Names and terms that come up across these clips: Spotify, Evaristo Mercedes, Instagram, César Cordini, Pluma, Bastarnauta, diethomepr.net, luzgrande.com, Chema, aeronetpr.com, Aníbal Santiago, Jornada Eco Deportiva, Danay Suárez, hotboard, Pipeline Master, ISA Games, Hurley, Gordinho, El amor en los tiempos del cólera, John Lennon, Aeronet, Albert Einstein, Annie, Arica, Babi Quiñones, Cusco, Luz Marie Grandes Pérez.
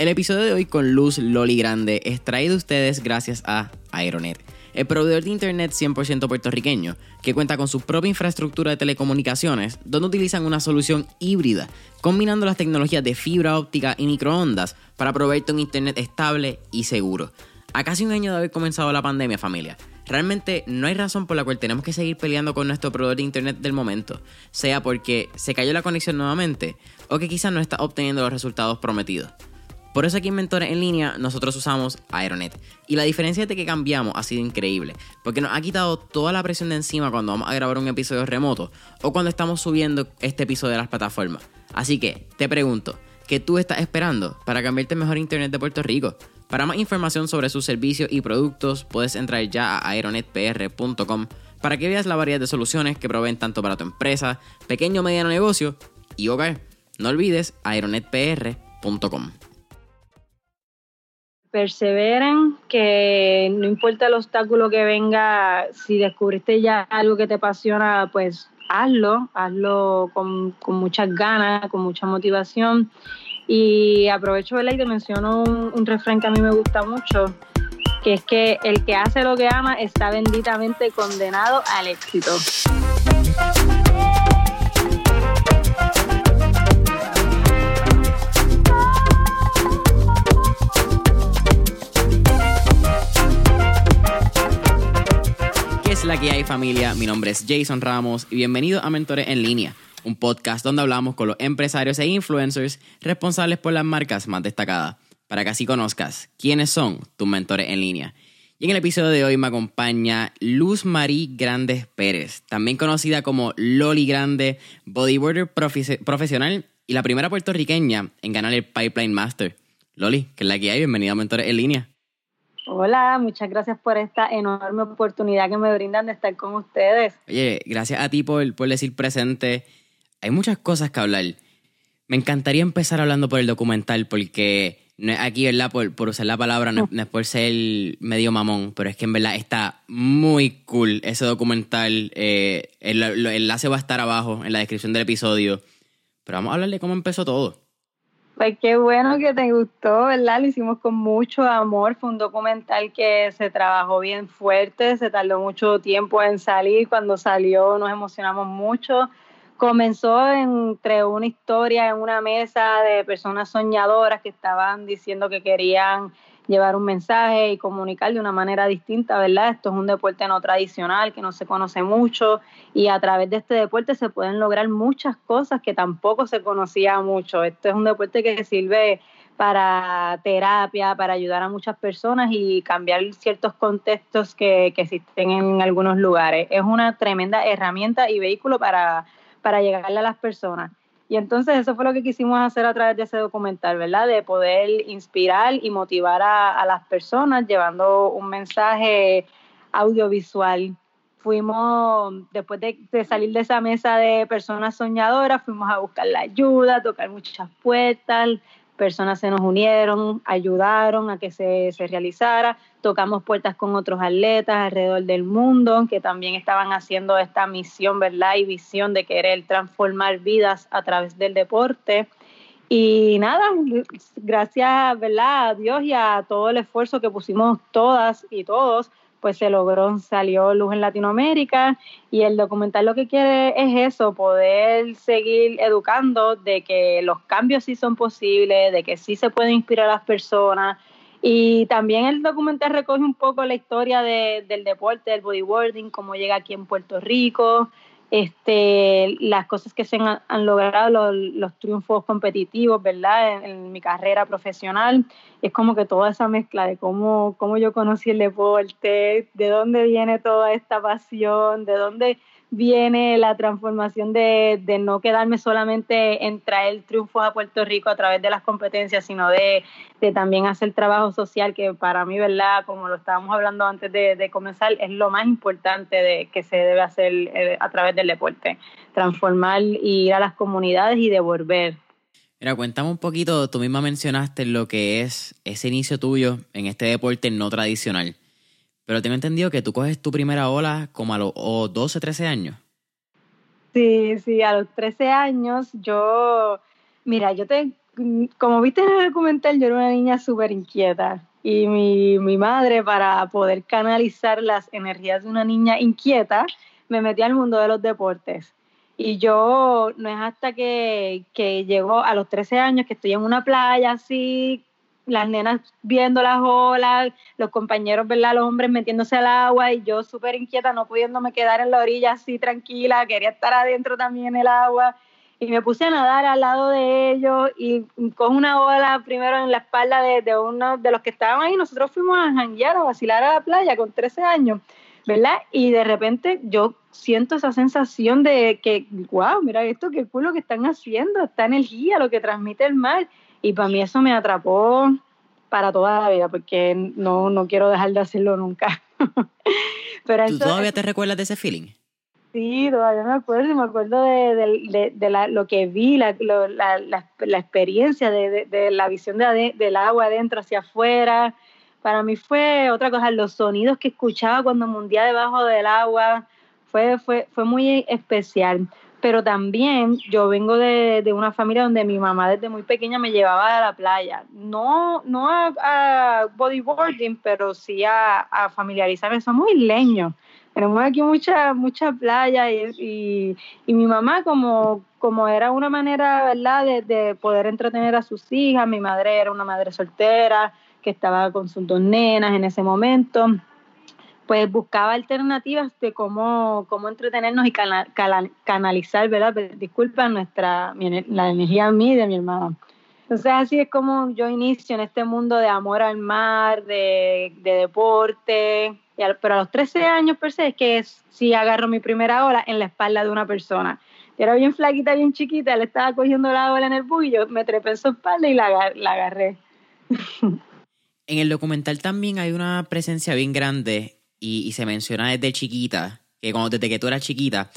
El episodio de hoy con Luz Loli Grande es traído a ustedes gracias a Aeronet, el proveedor de internet 100% puertorriqueño que cuenta con su propia infraestructura de telecomunicaciones, donde utilizan una solución híbrida, combinando las tecnologías de fibra óptica y microondas para proveerte un internet estable y seguro. A casi un año de haber comenzado la pandemia, familia, realmente no hay razón por la cual tenemos que seguir peleando con nuestro proveedor de internet del momento, sea porque se cayó la conexión nuevamente o que quizás no está obteniendo los resultados prometidos. Por eso aquí en Mentores en Línea nosotros usamos Aeronet. Y la diferencia de que cambiamos ha sido increíble, porque nos ha quitado toda la presión de encima cuando vamos a grabar un episodio remoto o cuando estamos subiendo este episodio de las plataformas. Así que te pregunto, ¿qué tú estás esperando para cambiarte el mejor internet de Puerto Rico? Para más información sobre sus servicios y productos puedes entrar ya a aeronetpr.com para que veas la variedad de soluciones que proveen tanto para tu empresa, pequeño o mediano negocio y hogar. No olvides aeronetpr.com. Perseveran, que no importa el obstáculo que venga, si descubriste ya algo que te apasiona, pues hazlo con muchas ganas, con mucha motivación. Y aprovecho, ¿verdad?, y te menciono un refrán que a mí me gusta mucho, que es que el que hace lo que ama está benditamente condenado al éxito. La que hay, familia. Mi nombre es Jason Ramos y bienvenido a Mentores en Línea, un podcast donde hablamos con los empresarios e influencers responsables por las marcas más destacadas, para que así conozcas quiénes son tus mentores en línea. Y en el episodio de hoy me acompaña Luz Marie Grandes Pérez, también conocida como Loli Grande, bodyboarder profesional y la primera puertorriqueña en ganar el Pipeline Master. Loli, que es la que hay, bienvenida a Mentores en Línea. Hola, muchas gracias por esta enorme oportunidad que me brindan de estar con ustedes. Oye, gracias a ti por decir presente. Hay muchas cosas que hablar. Me encantaría empezar hablando por el documental, porque no es aquí, ¿verdad?, por usar la palabra, no es por ser medio mamón, pero es que en verdad está muy cool ese documental. El enlace va a estar abajo en la descripción del episodio. Pero vamos a hablar de cómo empezó todo. Pues qué bueno que te gustó, ¿verdad? Lo hicimos con mucho amor, fue un documental que se trabajó bien fuerte, se tardó mucho tiempo en salir, cuando salió nos emocionamos mucho. Comenzó entre una historia en una mesa de personas soñadoras que estaban diciendo que querían llevar un mensaje y comunicar de una manera distinta, ¿verdad? Esto es un deporte no tradicional que no se conoce mucho y a través de este deporte se pueden lograr muchas cosas que tampoco se conocía mucho. Esto es un deporte que sirve para terapia, para ayudar a muchas personas y cambiar ciertos contextos que existen en algunos lugares. Es una tremenda herramienta y vehículo para llegarle a las personas. Y entonces eso fue lo que quisimos hacer a través de ese documental, ¿verdad? De poder inspirar y motivar a las personas llevando un mensaje audiovisual. Fuimos, después de salir de esa mesa de personas soñadoras, fuimos a buscar la ayuda, a tocar muchas puertas, personas se nos unieron, ayudaron a que se realizara, tocamos puertas con otros atletas alrededor del mundo que también estaban haciendo esta misión, ¿verdad?, y visión de querer transformar vidas a través del deporte. Y nada, gracias, ¿verdad?, a Dios y a todo el esfuerzo que pusimos todas y todos, pues se logró, salió Luz en Latinoamérica, y el documental lo que quiere es eso, poder seguir educando de que los cambios sí son posibles, de que sí se pueden inspirar a las personas. Y también el documental recoge un poco la historia del deporte, del bodyboarding, cómo llega aquí en Puerto Rico, las cosas que se han logrado, los triunfos competitivos, ¿verdad?, en mi carrera profesional. Es como que toda esa mezcla de cómo yo conocí el deporte, de dónde viene toda esta pasión, de dónde viene la transformación de no quedarme solamente en traer triunfos a Puerto Rico a través de las competencias, sino de también hacer trabajo social, que para mí, ¿verdad?, como lo estábamos hablando antes de comenzar, es lo más importante que se debe hacer a través del deporte, transformar y ir a las comunidades y devolver. Mira, cuéntame un poquito, tú misma mencionaste lo que es ese inicio tuyo en este deporte no tradicional. Pero tengo entendido que tú coges tu primera ola como a los 12, 13 años. Sí, a los 13 años yo... Mira, yo te como viste en el documental, yo era una niña súper inquieta. Y mi madre, para poder canalizar las energías de una niña inquieta, me metí al mundo de los deportes. Y yo, no es hasta que llego a los 13 años, que estoy en una playa así, las nenas viendo las olas, los compañeros, ¿verdad?, los hombres metiéndose al agua, y yo súper inquieta, no pudiéndome quedar en la orilla así tranquila, quería estar adentro también en el agua. Y me puse a nadar al lado de ellos, y con una ola primero en la espalda de uno de los que estaban ahí. Nosotros fuimos a janguear, a vacilar a la playa con 13 años, ¿verdad? Y de repente yo siento esa sensación de que, wow, mira esto, qué cool lo que están haciendo, esta energía, lo que transmite el mar. Y para mí eso me atrapó para toda la vida, porque no quiero dejar de hacerlo nunca. Pero ¿tú todavía te recuerdas de ese feeling? Sí, todavía me acuerdo de lo que vi, la experiencia de la visión del agua adentro hacia afuera. Para mí fue otra cosa, los sonidos que escuchaba cuando me hundía debajo del agua, fue muy especial. Pero también yo vengo de una familia donde mi mamá desde muy pequeña me llevaba a la playa. No a bodyboarding, pero sí a familiarizarme. Somos isleños. Tenemos aquí mucha playa y mi mamá como era una manera, ¿verdad?, de poder entretener a sus hijas. Mi madre era una madre soltera que estaba con sus dos nenas en ese momento, pues buscaba alternativas de cómo entretenernos y canalizar, ¿verdad?, disculpa, la energía a mí y de mi hermano. Entonces así es como yo inicio en este mundo de amor al mar, de deporte. Pero a los 13 años, per se, es que sí agarro mi primera ola en la espalda de una persona. Yo era bien flaquita, bien chiquita, le estaba cogiendo la ola en el bus y yo me trepé en su espalda y la agarré. En el documental también hay una presencia bien grande y se menciona desde chiquita, que desde que tú eras chiquita,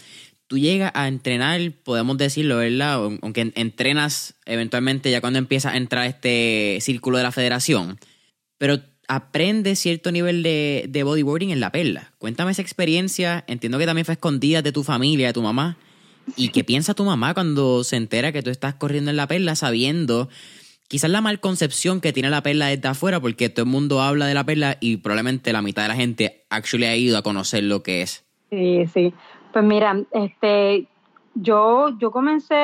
tú llegas a entrenar, podemos decirlo, ¿verdad? Aunque entrenas eventualmente ya cuando empiezas a entrar a este círculo de la federación, pero aprende cierto nivel de bodyboarding en La Perla. Cuéntame esa experiencia. Entiendo que también fue escondida de tu familia, de tu mamá. ¿Y qué piensa tu mamá cuando se entera que tú estás corriendo en La Perla, sabiendo quizás la malconcepción que tiene La Perla desde afuera? Porque todo el mundo habla de La Perla y probablemente la mitad de la gente actually ha ido a conocer lo que es. Sí, sí. Pues mira, yo comencé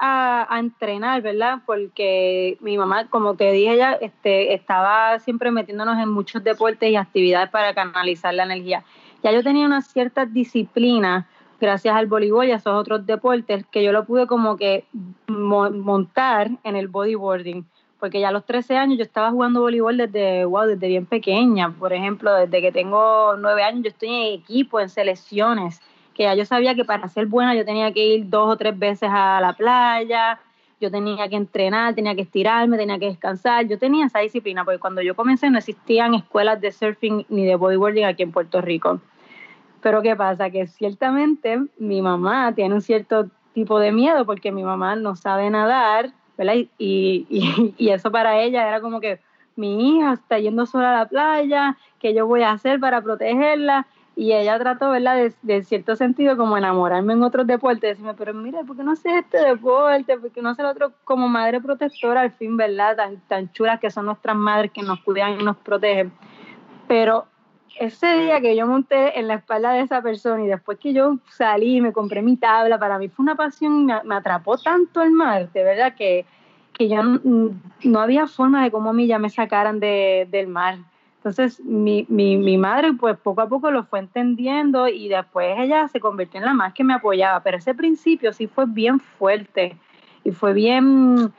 a entrenar, ¿verdad? Porque mi mamá, como te dije ya, estaba siempre metiéndonos en muchos deportes y actividades para canalizar la energía. Ya yo tenía una cierta disciplina gracias al voleibol y a esos otros deportes que yo lo pude como que montar en el bodyboarding. Porque ya a los 13 años yo estaba jugando voleibol desde bien pequeña. Por ejemplo, desde que tengo 9 años yo estoy en equipo, en selecciones, que ya yo sabía que para ser buena yo tenía que ir 2 o 3 veces a la playa, yo tenía que entrenar, tenía que estirarme, tenía que descansar. Yo tenía esa disciplina, porque cuando yo comencé no existían escuelas de surfing ni de bodyboarding aquí en Puerto Rico. Pero ¿qué pasa? Que ciertamente mi mamá tiene un cierto tipo de miedo, porque mi mamá no sabe nadar, ¿verdad? Y eso para ella era como que mi hija está yendo sola a la playa, ¿qué yo voy a hacer para protegerla? Y ella trató, ¿verdad?, de cierto sentido como enamorarme en otros deportes, decirme, pero mira, ¿por qué no haces este deporte? ¿Por qué no haces el otro? Como madre protectora, al fin, ¿verdad?, tan chulas que son nuestras madres que nos cuidan y nos protegen. Pero ese día que yo monté en la espalda de esa persona y después que yo salí y me compré mi tabla, para mí fue una pasión y me atrapó tanto el mar, de verdad, que yo no había forma de cómo a mí ya me sacaran del mar. Entonces mi madre pues poco a poco lo fue entendiendo y después ella se convirtió en la más que me apoyaba, pero ese principio sí fue bien fuerte y fue bien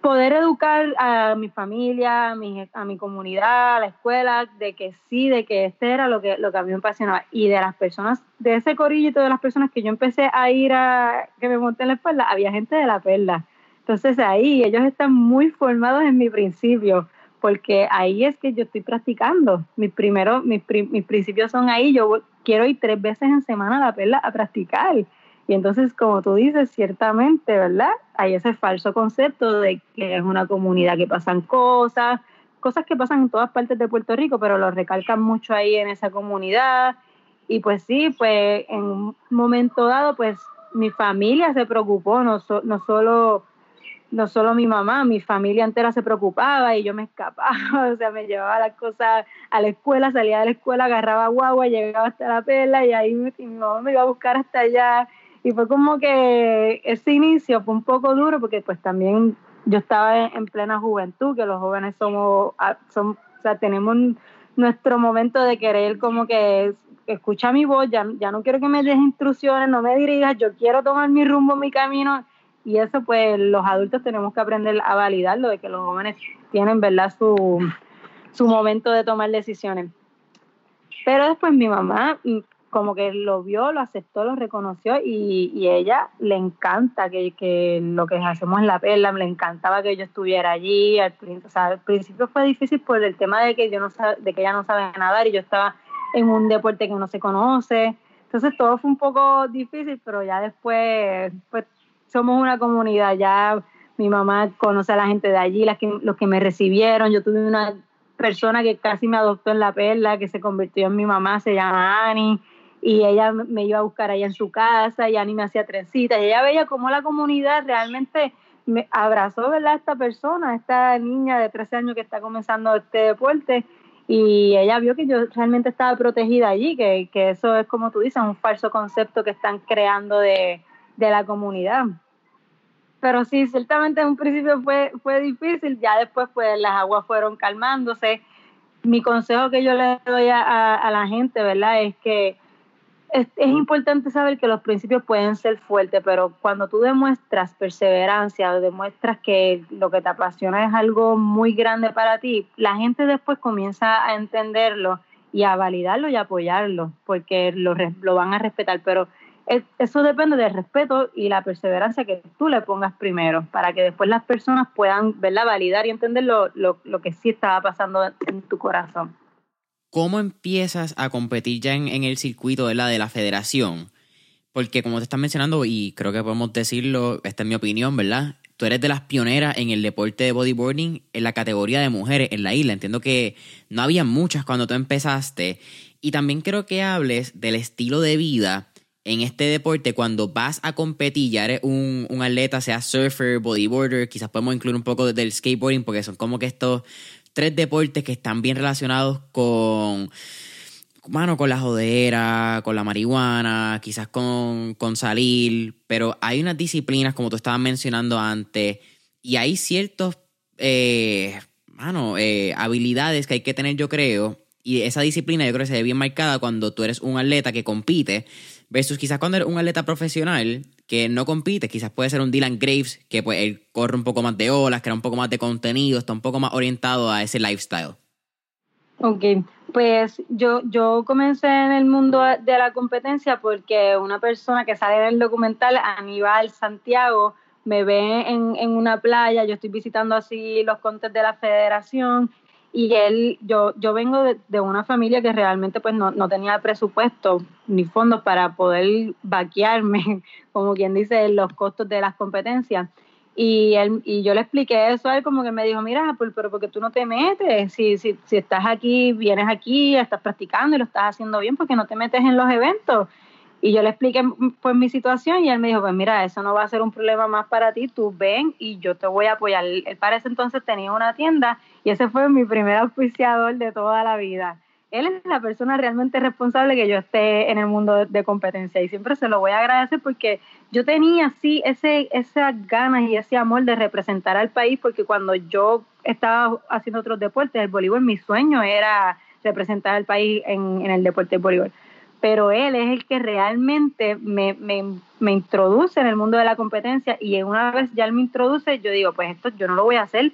poder educar a mi familia, a mi comunidad, a la escuela, de que este era lo que a mí me apasionaba. Y de las personas, de ese corillo y todas las personas que yo empecé a ir a que me monté en la espalda, había gente de La Perla. Entonces ahí ellos están muy formados en mi principio, porque ahí es que yo estoy practicando. Mis principios son ahí. Yo quiero ir 3 veces en semana a La Perla a practicar. Y entonces, como tú dices, ciertamente, ¿verdad?, hay ese falso concepto de que es una comunidad que pasan cosas que pasan en todas partes de Puerto Rico, pero lo recalcan mucho ahí en esa comunidad. Y pues sí, pues en un momento dado, pues mi familia se preocupó, no solo no solo mi mamá, mi familia entera se preocupaba y yo me escapaba, o sea, me llevaba las cosas a la escuela, salía de la escuela, agarraba guagua, llegaba hasta La Perla y ahí mi mamá me iba a buscar hasta allá. Y fue como que ese inicio fue un poco duro porque pues también yo estaba en plena juventud, que los jóvenes somos, tenemos nuestro momento de querer como que escucha mi voz, ya no quiero que me des instrucciones, no me dirijas, yo quiero tomar mi rumbo, mi camino. Y eso, pues, los adultos tenemos que aprender a validarlo, de que los jóvenes tienen, ¿verdad?, su momento de tomar decisiones. Pero después mi mamá como que lo vio, lo aceptó, lo reconoció y ella le encanta que lo que hacemos en La Perla, le encantaba que yo estuviera allí. Al principio fue difícil por el tema de que, de que ella no sabe nadar y yo estaba en un deporte que no se conoce. Entonces todo fue un poco difícil, pero ya después, pues, somos una comunidad, ya mi mamá conoce a la gente de allí, los que me recibieron. Yo tuve una persona que casi me adoptó en La Perla, que se convirtió en mi mamá, se llama Annie, y ella me iba a buscar allá en su casa, y Annie me hacía trencitas, y ella veía cómo la comunidad realmente me abrazó, ¿verdad?, esta persona, esta niña de 13 años que está comenzando este deporte, y ella vio que yo realmente estaba protegida allí, que eso es, como tú dices, un falso concepto que están creando de la comunidad. Pero sí, ciertamente en un principio fue difícil, ya después pues las aguas fueron calmándose. Mi consejo que yo le doy a la gente, ¿verdad?, es que es importante saber que los principios pueden ser fuertes, pero cuando tú demuestras perseverancia, demuestras que lo que te apasiona es algo muy grande para ti, la gente después comienza a entenderlo y a validarlo y apoyarlo, porque lo van a respetar, pero eso depende del respeto y la perseverancia que tú le pongas primero, para que después las personas puedan, ¿verdad?, validar y entender lo que sí estaba pasando en tu corazón. ¿Cómo empiezas a competir ya en el circuito de la federación? Porque como te estás mencionando, y creo que podemos decirlo, esta es mi opinión, ¿verdad?, tú eres de las pioneras en el deporte de bodyboarding en la categoría de mujeres en la isla. Entiendo que no había muchas cuando tú empezaste. Y también creo que hables del estilo de vida en este deporte, cuando vas a competir, ya eres un atleta, sea surfer, bodyboarder, quizás podemos incluir un poco del skateboarding, porque son como que estos tres deportes que están bien relacionados con la jodera, con la marihuana, quizás con salir, pero hay unas disciplinas, como tú estabas mencionando antes, y hay ciertos habilidades que hay que tener, yo creo, y esa disciplina yo creo que se ve bien marcada cuando tú eres un atleta que compite, versus quizás cuando eres un atleta profesional que no compite. Quizás puede ser un Dylan Graves, que pues él corre un poco más de olas, crea un poco más de contenido, está un poco más orientado a ese lifestyle. Ok, pues yo comencé en el mundo de la competencia porque una persona que sale en el documental, Aníbal Santiago, me ve en una playa, yo estoy visitando así los contes de la federación, y él, yo vengo de una familia que realmente pues no tenía presupuesto ni fondos para poder vaquearme, como quien dice, los costos de las competencias. Y yo le expliqué eso a él, como que me dijo, mira, pero ¿por qué tú no te metes? Si estás aquí, vienes aquí, estás practicando y lo estás haciendo bien, ¿por qué no te metes en los eventos? Y yo le expliqué pues mi situación y él me dijo, pues mira, eso no va a ser un problema más para ti, tú ven y yo te voy a apoyar. Él para ese entonces tenía una tienda y ese fue mi primer auspiciador de toda la vida. Él es la persona realmente responsable que yo esté en el mundo de competencia y siempre se lo voy a agradecer porque yo tenía así esas ganas y ese amor de representar al país, porque cuando yo estaba haciendo otros deportes, el voleibol, mi sueño era representar al país en el deporte del voleibol. Pero él es el que realmente me introduce en el mundo de la competencia y una vez ya él me introduce, yo digo, pues esto yo no lo voy a hacer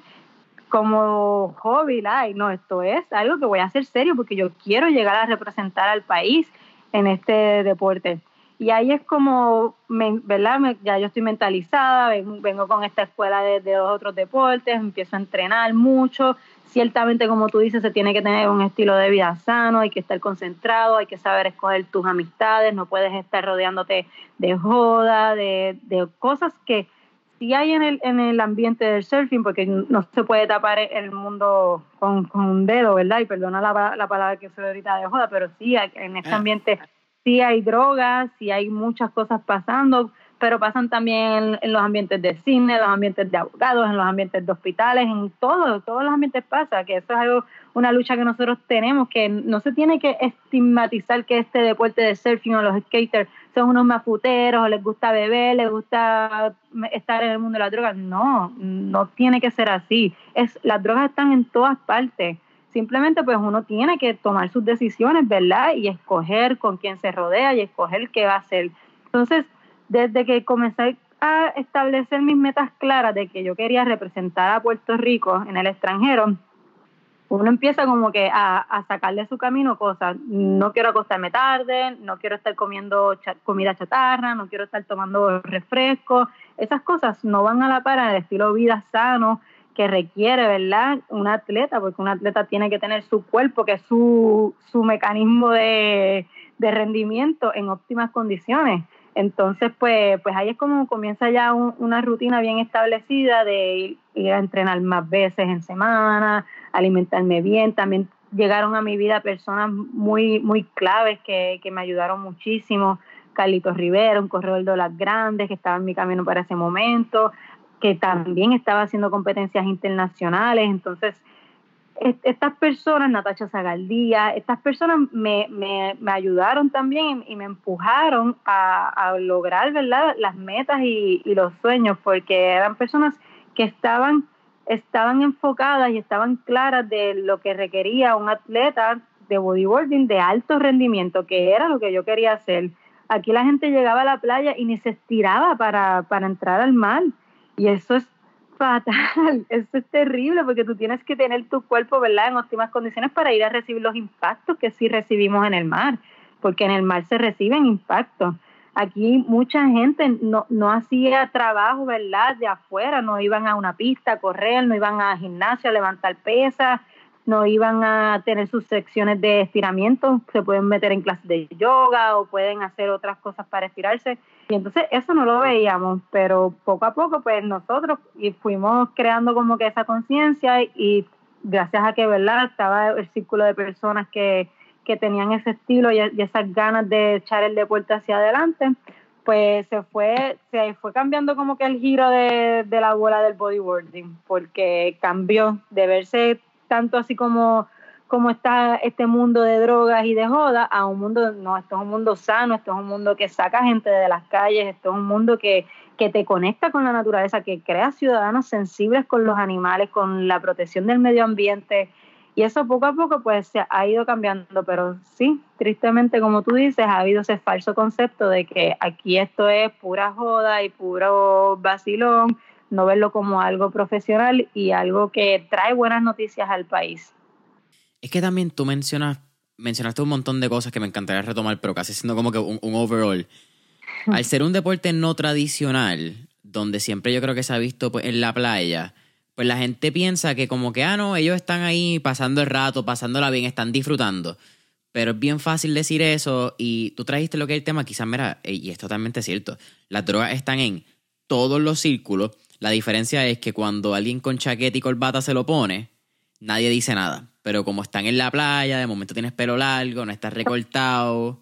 como hobby, no, esto es algo que voy a hacer serio porque yo quiero llegar a representar al país en este deporte. Y ahí es como, ¿verdad? Ya yo estoy mentalizada, vengo con esta escuela de los otros deportes, empiezo a entrenar mucho. Ciertamente, como tú dices, se tiene que tener un estilo de vida sano, hay que estar concentrado, hay que saber escoger tus amistades, no puedes estar rodeándote de joda, de cosas que sí hay en el ambiente del surfing, porque no se puede tapar el mundo con un dedo, ¿verdad? Y perdona la palabra que soy ahorita de joda, pero sí, en este ambiente sí hay drogas, sí hay muchas cosas pasando, pero pasan también en los ambientes de cine, en los ambientes de abogados, en los ambientes de hospitales, en todos los ambientes pasa, que eso es algo, una lucha que nosotros tenemos, que no se tiene que estigmatizar que este deporte de surfing o los skaters son unos mafuteros, o les gusta beber, les gusta estar en el mundo de las drogas. No, no tiene que ser así. Las drogas están en todas partes. Simplemente pues uno tiene que tomar sus decisiones, ¿verdad? Y escoger con quién se rodea y escoger qué va a hacer. Entonces, desde que comencé a establecer mis metas claras de que yo quería representar a Puerto Rico en el extranjero, uno empieza como que a sacarle su camino cosas. No quiero acostarme tarde, no quiero estar comiendo comida chatarra, no quiero estar tomando refrescos. Esas cosas no van a la par en el estilo vida sano que requiere, ¿verdad?, un atleta, porque un atleta tiene que tener su cuerpo, que es su mecanismo de rendimiento en óptimas condiciones. Entonces, pues ahí es como comienza ya una rutina bien establecida de ir a entrenar más veces en semana, alimentarme bien. También llegaron a mi vida personas muy, muy claves que me ayudaron muchísimo. Carlitos Rivera, un corredor de olas grandes que estaba en mi camino para ese momento, que también estaba haciendo competencias internacionales. Entonces, estas personas, Natasha Zagaldía, estas personas me ayudaron también y me empujaron a lograr, ¿verdad?, las metas y los sueños, porque eran personas que estaban enfocadas y estaban claras de lo que requería un atleta de bodyboarding de alto rendimiento, que era lo que yo quería hacer. Aquí la gente llegaba a la playa y ni se estiraba para entrar al mar, y eso es fatal, eso es terrible, porque tú tienes que tener tu cuerpo, ¿verdad?, en óptimas condiciones para ir a recibir los impactos que sí recibimos en el mar, porque en el mar se reciben impactos. Aquí mucha gente no hacía trabajo, ¿verdad?, de afuera, no iban a una pista a correr, no iban a gimnasia a levantar pesas, no iban a tener sus secciones de estiramiento, se pueden meter en clases de yoga o pueden hacer otras cosas para estirarse. Y entonces eso no lo veíamos, pero poco a poco pues nosotros fuimos creando como que esa conciencia, y gracias a que, ¿verdad?, estaba el círculo de personas que tenían ese estilo y esas ganas de echar el deporte hacia adelante, pues se fue cambiando como que el giro de la bola del bodyboarding, porque cambió de verse tanto así como está este mundo de drogas y de joda, a un mundo, no, esto es un mundo sano, esto es un mundo que saca gente de las calles, esto es un mundo que te conecta con la naturaleza, que crea ciudadanos sensibles con los animales, con la protección del medio ambiente, y eso poco a poco pues se ha ido cambiando, pero sí, tristemente, como tú dices, ha habido ese falso concepto de que aquí esto es pura joda y puro vacilón, no verlo como algo profesional y algo que trae buenas noticias al país. Es que también tú mencionaste un montón de cosas que me encantaría retomar, pero casi siendo como que un overall. Al ser un deporte no tradicional, donde siempre yo creo que se ha visto pues, en la playa, pues la gente piensa que como que, no, ellos están ahí pasando el rato, pasándola bien, están disfrutando. Pero es bien fácil decir eso, y tú trajiste lo que es el tema, quizás, mira, y es totalmente cierto, las drogas están en todos los círculos. La diferencia es que cuando alguien con chaqueta y corbata se lo pone, nadie dice nada. Pero como están en la playa, de momento tienes pelo largo, no estás recortado,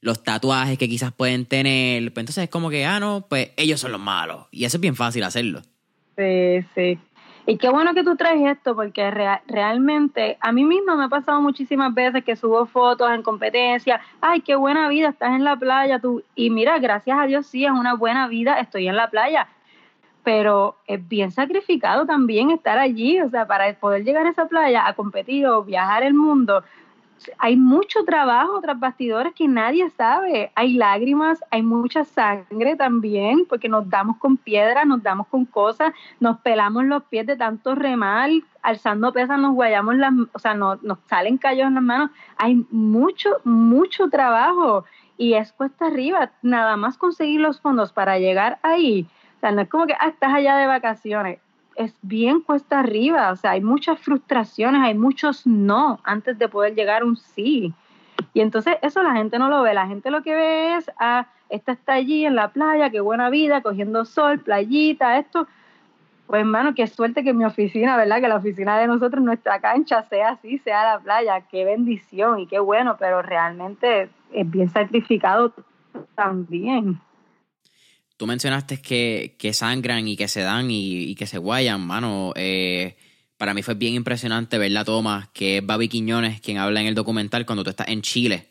los tatuajes que quizás pueden tener, pues entonces es como que, no, pues ellos son los malos. Y eso es bien fácil hacerlo. Sí, sí. Y qué bueno que tú traes esto, porque realmente a mí misma me ha pasado muchísimas veces que subo fotos en competencia. Ay, qué buena vida, estás en la playa tú. Y mira, gracias a Dios sí, es una buena vida, estoy en la playa. Pero es bien sacrificado también estar allí, o sea, para poder llegar a esa playa a competir o viajar el mundo. Hay mucho trabajo tras bastidores que nadie sabe. Hay lágrimas, hay mucha sangre también, porque nos damos con piedras, nos damos con cosas, nos pelamos los pies de tanto remar, alzando pesas nos guayamos o sea, nos salen callos en las manos. Hay mucho, mucho trabajo, y es cuesta arriba, nada más conseguir los fondos para llegar ahí. O sea, no es como que, estás allá de vacaciones. Es bien cuesta arriba. O sea, hay muchas frustraciones, hay muchos no antes de poder llegar a un sí. Y entonces eso la gente no lo ve. La gente lo que ve es, esta está allí en la playa, qué buena vida, cogiendo sol, playita, esto. Pues, hermano, qué suerte que mi oficina, ¿verdad? Que la oficina de nosotros, nuestra cancha, sea así, sea la playa. Qué bendición y qué bueno, pero realmente es bien sacrificado también. Tú mencionaste que sangran y que se dan y que se guayan, mano. Para mí fue bien impresionante ver la toma que es Babi Quiñones quien habla en el documental cuando tú estás en Chile,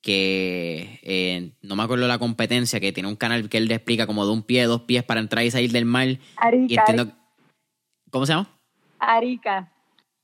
que no me acuerdo la competencia, que tiene un canal que él le explica como de un pie, dos pies para entrar y salir del mar. Arica. Y entiendo... ¿Cómo se llama? Arica.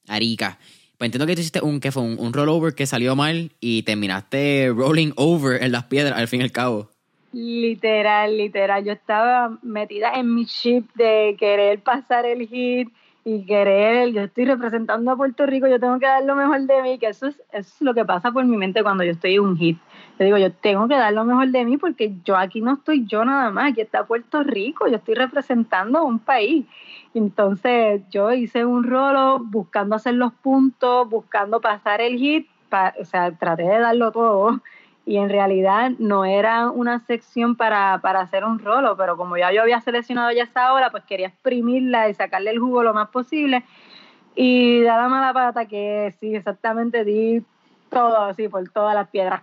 Pues entiendo que tú hiciste un rollover que salió mal y terminaste rolling over en las piedras al fin y al cabo. Literal. Yo estaba metida en mi chip de querer pasar el hit y querer, yo estoy representando a Puerto Rico, yo tengo que dar lo mejor de mí, que eso es lo que pasa por mi mente cuando yo estoy en un hit. Yo digo, yo tengo que dar lo mejor de mí porque yo aquí no estoy yo nada más, aquí está Puerto Rico, yo estoy representando a un país. Entonces yo hice un rolo buscando hacer los puntos, buscando pasar el hit, traté de darlo todo. Y en realidad no era una sección para hacer un rolo, pero como ya yo había seleccionado ya esa hora, pues quería exprimirla y sacarle el jugo lo más posible. Y da la mala pata que sí, exactamente di todo, así por todas las piedras.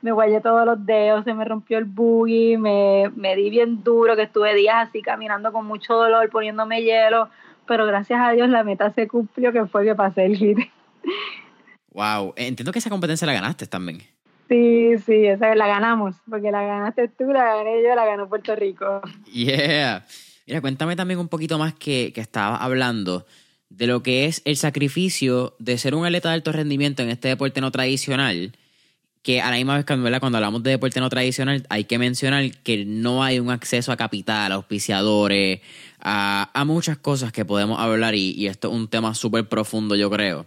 Me guayé todos los dedos, se me rompió el buggy, me di bien duro, que estuve días así caminando con mucho dolor, poniéndome hielo. Pero gracias a Dios la meta se cumplió, que fue que pasé el hit. Wow, entiendo que esa competencia la ganaste también. Sí, esa la ganamos, porque la ganaste tú, la gané yo, la ganó Puerto Rico. Yeah. Mira, cuéntame también un poquito más que estabas hablando de lo que es el sacrificio de ser un atleta de alto rendimiento en este deporte no tradicional, que a la misma vez, cuando hablamos de deporte no tradicional, hay que mencionar que no hay un acceso a capital, a auspiciadores, a muchas cosas que podemos hablar, y esto es un tema súper profundo, yo creo.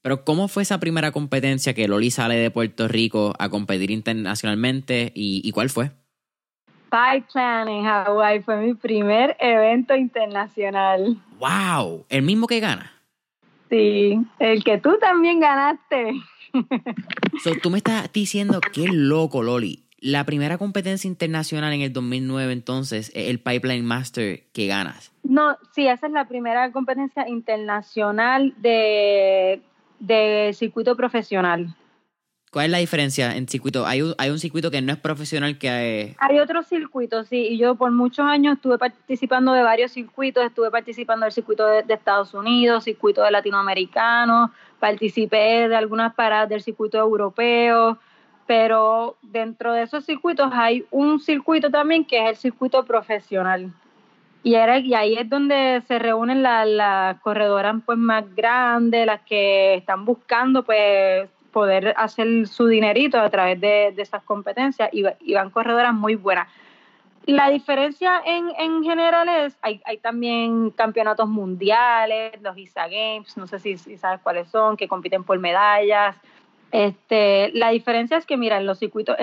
Pero ¿cómo fue esa primera competencia que Loli sale de Puerto Rico a competir internacionalmente? ¿Y cuál fue? Pipeline en Hawái fue mi primer evento internacional. ¡Wow! ¿El mismo que gana? Sí, el que tú también ganaste. So, tú me estás diciendo, qué loco, Loli. La primera competencia internacional en el 2009, entonces, es el Pipeline Master que ganas. No, sí, esa es la primera competencia internacional de circuito profesional. ¿Cuál es la diferencia en circuito? Hay un circuito que no es profesional que... Hay otro circuito, sí, y yo por muchos años estuve participando de varios circuitos, estuve participando del circuito de Estados Unidos, circuito de latinoamericanos, participé de algunas paradas del circuito europeo, pero dentro de esos circuitos hay un circuito también que es el circuito profesional. Y ahí es donde se reúnen las corredoras pues más grandes, las que están buscando pues poder hacer su dinerito a través de esas competencias, y van corredoras muy buenas. La diferencia en general es, hay también campeonatos mundiales, los ISA Games, no sé si sabes cuáles son, que compiten por medallas. La diferencia es que, mira, en el circuito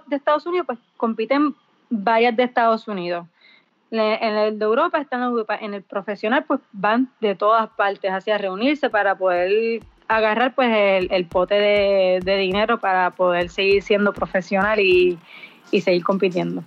de Estados Unidos pues compiten varias de Estados Unidos. En el de Europa están en el profesional, pues van de todas partes hacia reunirse para poder agarrar pues el pote de dinero para poder seguir siendo profesional y seguir compitiendo.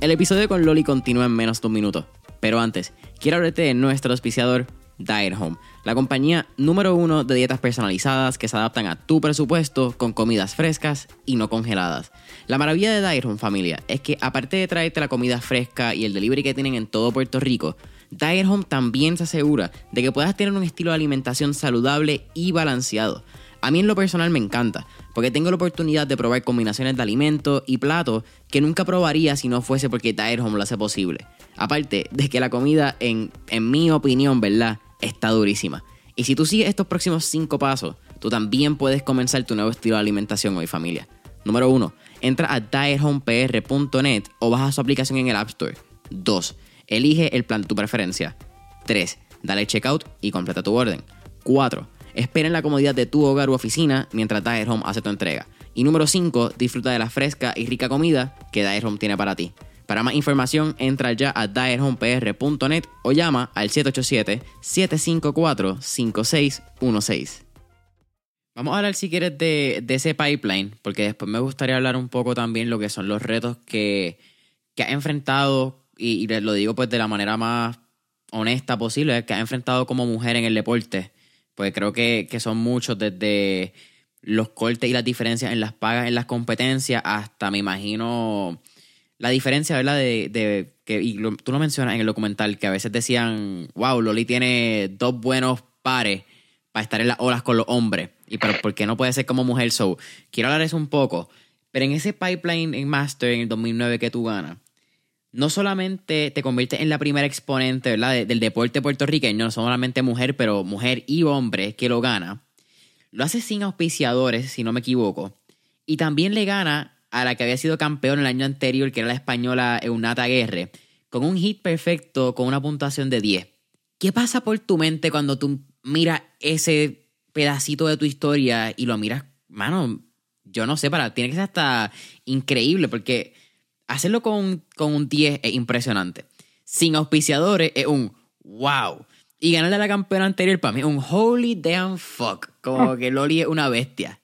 El episodio con Loli continúa en menos de un minuto, pero antes quiero hablarte de nuestro auspiciador Diet Home, la compañía número 1 de dietas personalizadas que se adaptan a tu presupuesto con comidas frescas y no congeladas. La maravilla de Diet Home, familia, es que aparte de traerte la comida fresca y el delivery que tienen en todo Puerto Rico, Diet Home también se asegura de que puedas tener un estilo de alimentación saludable y balanceado. A mí en lo personal me encanta, porque tengo la oportunidad de probar combinaciones de alimentos y platos que nunca probaría si no fuese porque Diet Home lo hace posible. Aparte de que la comida, en mi opinión, ¿verdad?, está durísima. Y si tú sigues estos próximos 5 pasos, tú también puedes comenzar tu nuevo estilo de alimentación hoy, familia. Número 1, entra a diethomepr.net o baja su aplicación en el App Store. 2, elige el plan de tu preferencia. 3, dale checkout y completa tu orden. 4, espera en la comodidad de tu hogar u oficina mientras Diet Home hace tu entrega. Y número 5, disfruta de la fresca y rica comida que Diet Home tiene para ti. Para más información, entra ya a diethomepr.net o llama al 787-754-5616. Vamos a hablar, si quieres, de ese pipeline, porque después me gustaría hablar un poco también lo que son los retos que has enfrentado, y lo digo pues de la manera más honesta posible, que has enfrentado como mujer en el deporte. Pues creo que son muchos, desde los cortes y las diferencias en las pagas, en las competencias, hasta, me imagino... La diferencia, ¿verdad? De que, y tú lo mencionas en el documental, que a veces decían, wow, Loli tiene dos buenos pares para estar en las olas con los hombres. Y pero ¿por qué no puede ser como mujer? So, quiero hablar eso un poco. Pero en ese Pipeline en Master en el 2009 que tú ganas, no solamente te conviertes en la primera exponente, ¿verdad? Del deporte puertorriqueño, no solamente mujer, pero mujer y hombre que lo gana. Lo hace sin auspiciadores, si no me equivoco. Y también le gana a la que había sido campeón el año anterior, que era la española Eunata Aguirre, con un hit perfecto, con una puntuación de 10. ¿Qué pasa por tu mente cuando tú miras ese pedacito de tu historia y lo miras? Mano, yo no sé, tiene que ser hasta increíble, porque hacerlo con un 10 es impresionante. Sin auspiciadores es un wow. Y ganarle a la campeona anterior para mí es un holy damn fuck. Como que Loli es una bestia.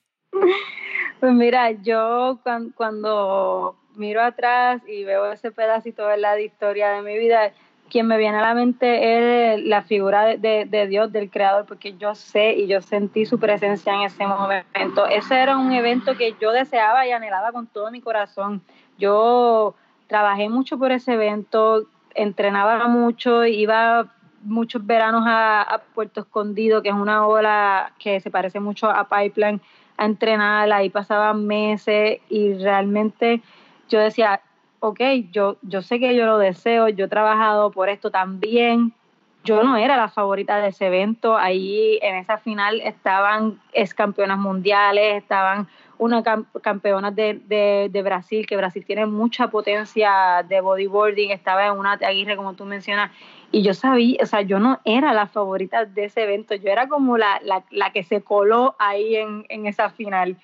Pues mira, yo cuando miro atrás y veo ese pedacito de la historia de mi vida, quien me viene a la mente es la figura de Dios, del Creador, porque yo sé y yo sentí su presencia en ese momento. Ese era un evento que yo deseaba y anhelaba con todo mi corazón. Yo trabajé mucho por ese evento, entrenaba mucho, iba muchos veranos a Puerto Escondido, que es una ola que se parece mucho a Pipeline, a entrenar, ahí pasaban meses y realmente yo decía, okay, yo sé que yo lo deseo, yo he trabajado por esto también. Yo no era la favorita de ese evento, ahí en esa final estaban ex campeonas mundiales, estaban unas campeonas de Brasil, que Brasil tiene mucha potencia de bodyboarding, estaba en una Aguirre, como tú mencionas, y yo sabía, o sea, yo no era la favorita de ese evento, yo era como la que se coló ahí en esa final,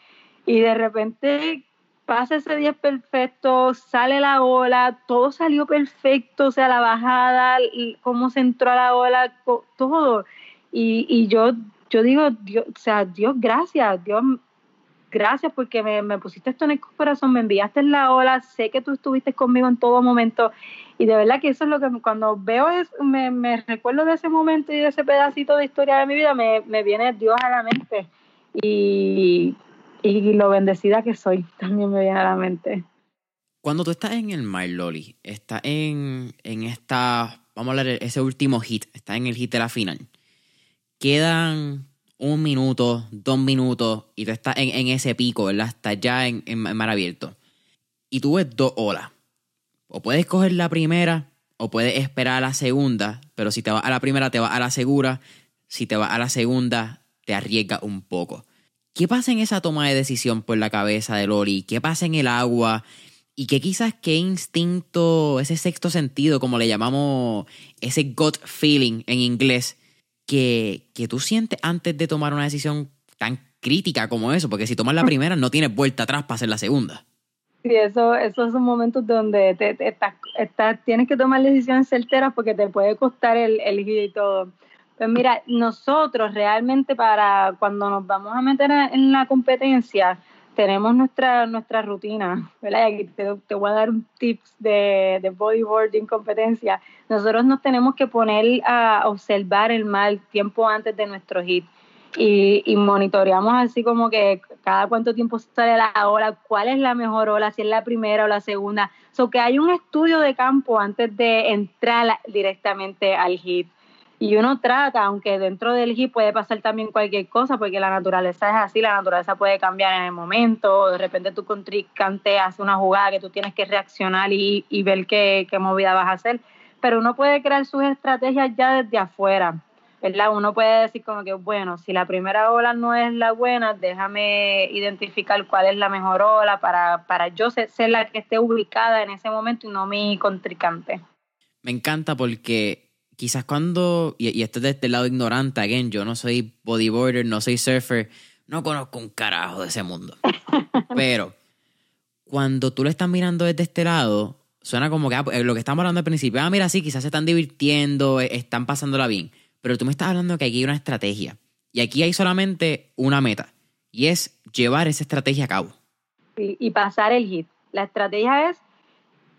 y de repente pasa ese 10 perfecto, sale la ola, todo salió perfecto, o sea, la bajada, cómo se entró a la ola, todo. Y yo digo, Dios, o sea, Dios, gracias porque me pusiste esto en el corazón, me enviaste en la ola, sé que tú estuviste conmigo en todo momento. Y de verdad que eso es lo que cuando veo, me recuerdo de ese momento y de ese pedacito de historia de mi vida, me viene Dios a la mente. Y lo bendecida que soy también me viene a la mente. Cuando tú estás en el mar, Loli, estás en esta, vamos a hablar de ese último hit, estás en el hit de la final. Quedan 1 minuto, 2 minutos, y tú estás en ese pico, ¿verdad? Estás ya en mar abierto. Y tú ves 2 olas. O puedes coger la primera, o puedes esperar a la segunda, pero si te vas a la primera, te vas a la segura. Si te vas a la segunda, te arriesgas un poco. ¿Qué pasa en esa toma de decisión por la cabeza de Loli? ¿Qué pasa en el agua? ¿Y qué instinto, ese sexto sentido, como le llamamos, ese gut feeling en inglés, que tú sientes antes de tomar una decisión tan crítica como eso? Porque si tomas la primera, no tienes vuelta atrás para hacer la segunda. Sí, esos son momentos donde tienes que tomar decisiones certeras porque te puede costar el giro y todo. Pues mira, nosotros realmente para cuando nos vamos a meter en la competencia tenemos nuestra rutina, ¿verdad? Y aquí te voy a dar un tips de bodyboarding competencia. Nosotros nos tenemos que poner a observar el mar tiempo antes de nuestro hit y monitoreamos así como que cada cuánto tiempo sale la ola, cuál es la mejor ola, si es la primera o la segunda. O sea, que hay un estudio de campo antes de entrar directamente al hit. Y uno trata, aunque dentro del hit puede pasar también cualquier cosa, porque la naturaleza es así, la naturaleza puede cambiar en el momento, o de repente tu contrincante hace una jugada que tú tienes que reaccionar y ver qué movida vas a hacer. Pero uno puede crear sus estrategias ya desde afuera, ¿verdad? Uno puede decir como que, bueno, si la primera ola no es la buena, déjame identificar cuál es la mejor ola para yo ser la que esté ubicada en ese momento y no mi contrincante. Me encanta porque quizás cuando, y esto es desde el lado ignorante, again, yo no soy bodyboarder, no soy surfer, no conozco un carajo de ese mundo. Pero cuando tú lo estás mirando desde este lado, suena como que lo que estamos hablando al principio, mira, sí, quizás se están divirtiendo, están pasándola bien. Pero tú me estás hablando que aquí hay una estrategia. Y aquí hay solamente una meta. Y es llevar esa estrategia a cabo. Y pasar el hit. La estrategia es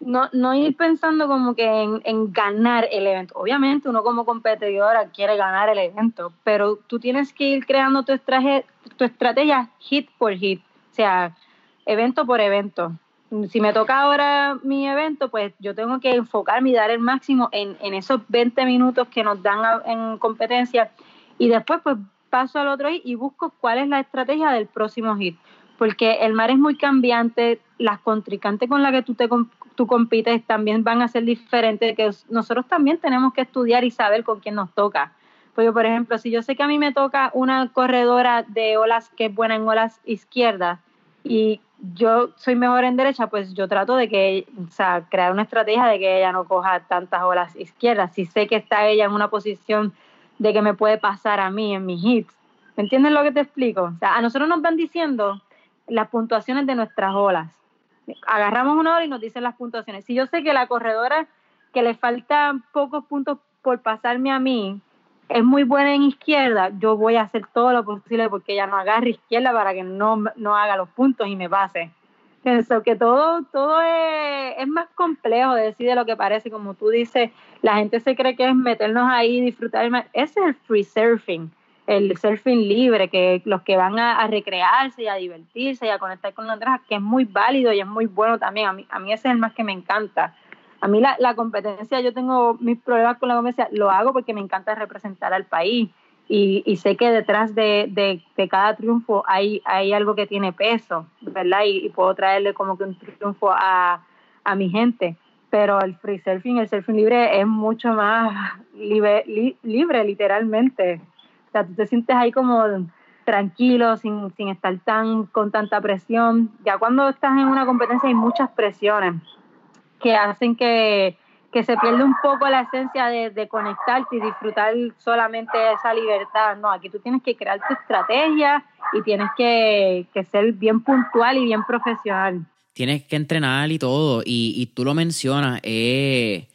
No ir pensando como que en ganar el evento. Obviamente uno como competidora quiere ganar el evento, pero tú tienes que ir creando tu estrategia hit por hit, o sea, evento por evento. si me toca ahora mi evento, pues yo tengo que enfocarme y dar el máximo en esos 20 minutos que nos dan en competencia, y después pues paso al otro hit y busco cuál es la estrategia del próximo hit, porque el mar es muy cambiante, las contrincantes con las que tú compites también van a ser diferentes, que nosotros también tenemos que estudiar y saber con quién nos toca. Porque, por ejemplo, si yo sé que a mí me toca una corredora de olas que es buena en olas izquierdas y yo soy mejor en derecha, pues yo trato de que, o sea, crear una estrategia de que ella no coja tantas olas izquierdas. Si sé que está ella en una posición de que me puede pasar a mí en mis hits. ¿Me entiendes lo que te explico? O sea, a nosotros nos van diciendo las puntuaciones de nuestras olas. Agarramos una ola y nos dicen las puntuaciones. Si yo sé que la corredora que le faltan pocos puntos por pasarme a mí es muy buena en izquierda, yo voy a hacer todo lo posible porque ella no agarre izquierda para que no haga los puntos y me pase. Pienso que todo es más complejo de decir de lo que parece. Como tú dices, la gente se cree que es meternos ahí y disfrutar. Ese es el free surfing, el surfing libre, que los que van a recrearse y a divertirse y a conectar con otras, que es muy válido y es muy bueno también. A mí ese es el más que me encanta. A mí la competencia, yo tengo mis problemas con la competencia, lo hago porque me encanta representar al país y sé que detrás de cada triunfo hay algo que tiene peso, ¿verdad? Y puedo traerle como que un triunfo a mi gente, pero el free surfing, el surfing libre es mucho más libre literalmente. O sea, tú te sientes ahí como tranquilo, sin estar con tanta presión. Ya cuando estás en una competencia hay muchas presiones que hacen que se pierda un poco la esencia de conectarte y disfrutar solamente esa libertad. No, aquí tú tienes que crear tu estrategia y tienes que ser bien puntual y bien profesional. Tienes que entrenar y todo, y tú lo mencionas. Y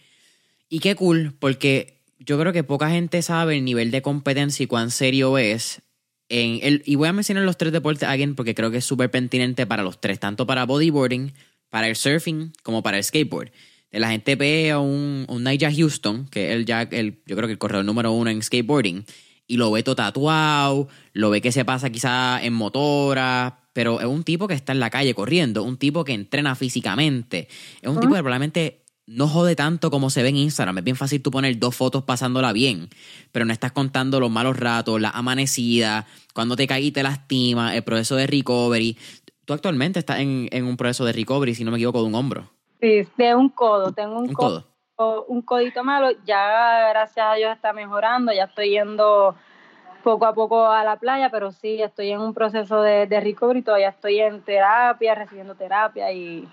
qué cool, porque yo creo que poca gente sabe el nivel de competencia y cuán serio es. Y voy a mencionar los tres deportes again porque creo que es súper pertinente para los tres, tanto para bodyboarding, para el surfing como para el skateboard. La gente ve a un Nigel Houston, que es yo creo que el corredor número 1 en skateboarding, y lo ve todo tatuado, lo ve que se pasa quizá en motora, pero es un tipo que está en la calle corriendo, un tipo que entrena físicamente, es un tipo que probablemente no jode tanto como se ve en Instagram. Es bien fácil tú poner 2 fotos pasándola bien, pero no estás contando los malos ratos, las amanecidas, cuando te caes y te lastimas, el proceso de recovery. Tú actualmente estás en un proceso de recovery, si no me equivoco, de un hombro. Sí, de un codo. Tengo un codito malo. Ya, gracias a Dios, está mejorando. Ya estoy yendo poco a poco a la playa, pero sí, estoy en un proceso de recovery. Todavía estoy en terapia, recibiendo terapia. Y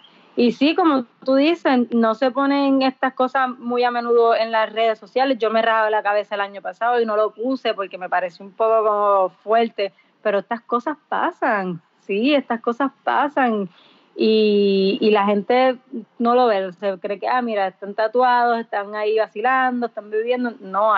sí, como tú dices, no se ponen estas cosas muy a menudo en las redes sociales. Yo me rajaba la cabeza el año pasado y no lo puse porque me pareció un poco como fuerte. Pero estas cosas pasan. Sí, estas cosas pasan y la gente no lo ve, se cree que, mira, están tatuados, están ahí vacilando, están viviendo. No,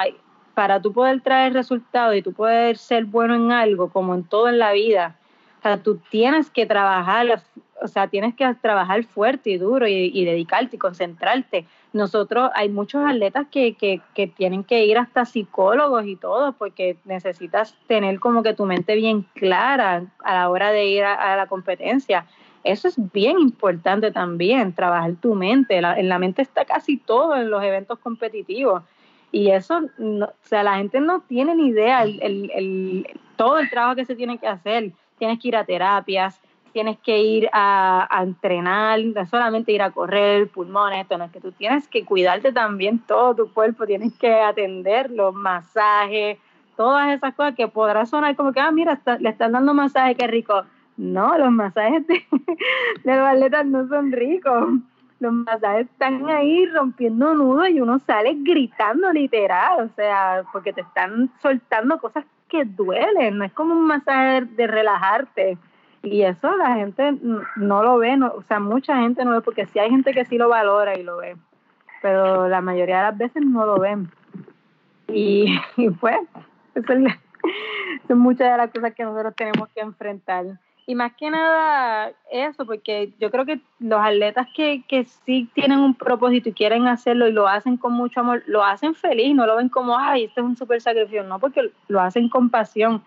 para tú poder traer resultados y tú poder ser bueno en algo, como en todo en la vida, o sea, tú tienes que trabajar, o sea, tienes que trabajar fuerte y duro y dedicarte y concentrarte. Nosotros, hay muchos atletas que tienen que ir hasta psicólogos y todo, porque necesitas tener como que tu mente bien clara a la hora de ir a la competencia. Eso es bien importante también, trabajar tu mente. En la mente está casi todo en los eventos competitivos. Y eso, o sea, la gente no tiene ni idea todo el trabajo que se tiene que hacer. Tienes que ir a terapias, tienes que ir a entrenar, no solamente ir a correr, pulmones, esto, no, es que tú tienes que cuidarte también todo tu cuerpo, tienes que atender los masajes, todas esas cosas que podrá sonar como que, mira, le están dando masaje, qué rico. No, los masajes de los atletas no son ricos. Los masajes están ahí rompiendo nudos y uno sale gritando literal, o sea, porque te están soltando cosas que duelen, no es como un masaje de relajarte. Y eso la gente no lo ve, o sea, mucha gente no lo ve, porque sí hay gente que sí lo valora y lo ve, pero la mayoría de las veces no lo ven. Y pues, son muchas de las cosas que nosotros tenemos que enfrentar. Y más que nada eso, porque yo creo que los atletas que sí tienen un propósito y quieren hacerlo y lo hacen con mucho amor, lo hacen feliz, no lo ven como, ay, este es un súper sacrificio, no, porque lo hacen con pasión.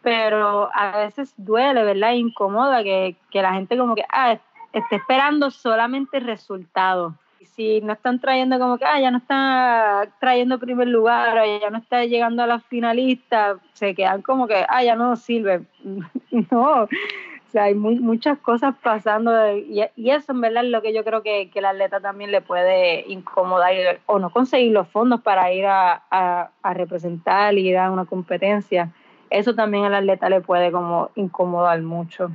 Pero a veces duele, ¿verdad? Incomoda que la gente como que, está esperando solamente el resultado. Si no están trayendo como que, ya no está trayendo primer lugar, o ya no está llegando a la finalista, se quedan como que, ya no sirve. No, o sea, hay muchas cosas pasando y eso en verdad es lo que yo creo que el atleta también le puede incomodar o no conseguir los fondos para ir a representar y ir a una competencia. Eso también al atleta le puede como incomodar mucho.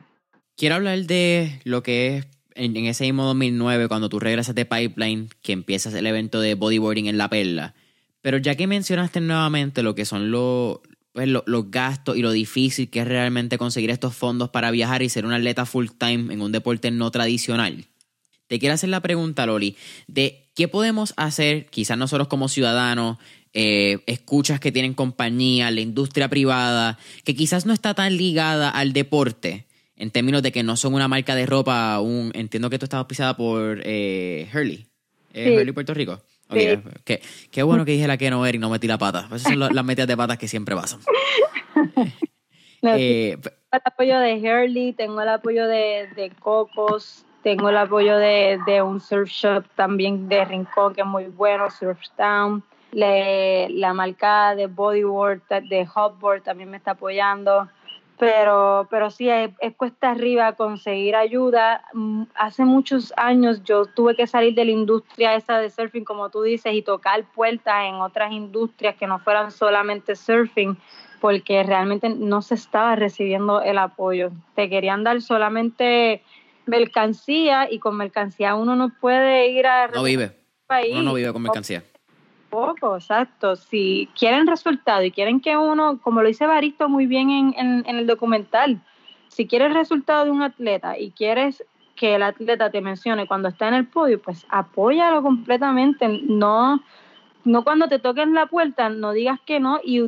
Quiero hablar de lo que es en ese mismo 2009, cuando tú regresas de Pipeline, que empiezas el evento de bodyboarding en La Perla. Pero ya que mencionaste nuevamente lo que son los gastos y lo difícil que es realmente conseguir estos fondos para viajar y ser un atleta full time en un deporte no tradicional, te quiero hacer la pregunta, Loli, de qué podemos hacer, quizás nosotros como ciudadanos, escuchas que tienen compañía, la industria privada, que quizás no está tan ligada al deporte, en términos de que no son una marca de ropa, entiendo que tú estabas pisada por Hurley, sí. Hurley Puerto Rico. Okay. Sí. Qué bueno que dije la que no era y no metí la pata. Esas son las metidas de patas que siempre pasan. Tengo el apoyo de Hurley, tengo el apoyo de Cocos, tengo el apoyo de un surf shop también de Rincón que es muy bueno, Surf Town. La marca de bodyboard, de hotboard también me está apoyando. Pero sí, es cuesta arriba conseguir ayuda. Hace muchos años yo tuve que salir de la industria esa de surfing, como tú dices, y tocar puertas en otras industrias que no fueran solamente surfing, porque realmente no se estaba recibiendo el apoyo. Te querían dar solamente mercancía, y con mercancía uno no puede ir a... No vive. País. Uno no vive con mercancía. Poco, exacto. Si quieren resultado y quieren que uno, como lo dice Evaristo muy bien en el documental, si quieres el resultado de un atleta y quieres que el atleta te mencione cuando está en el podio, pues apóyalo completamente. No cuando te toquen la puerta, no digas que no, y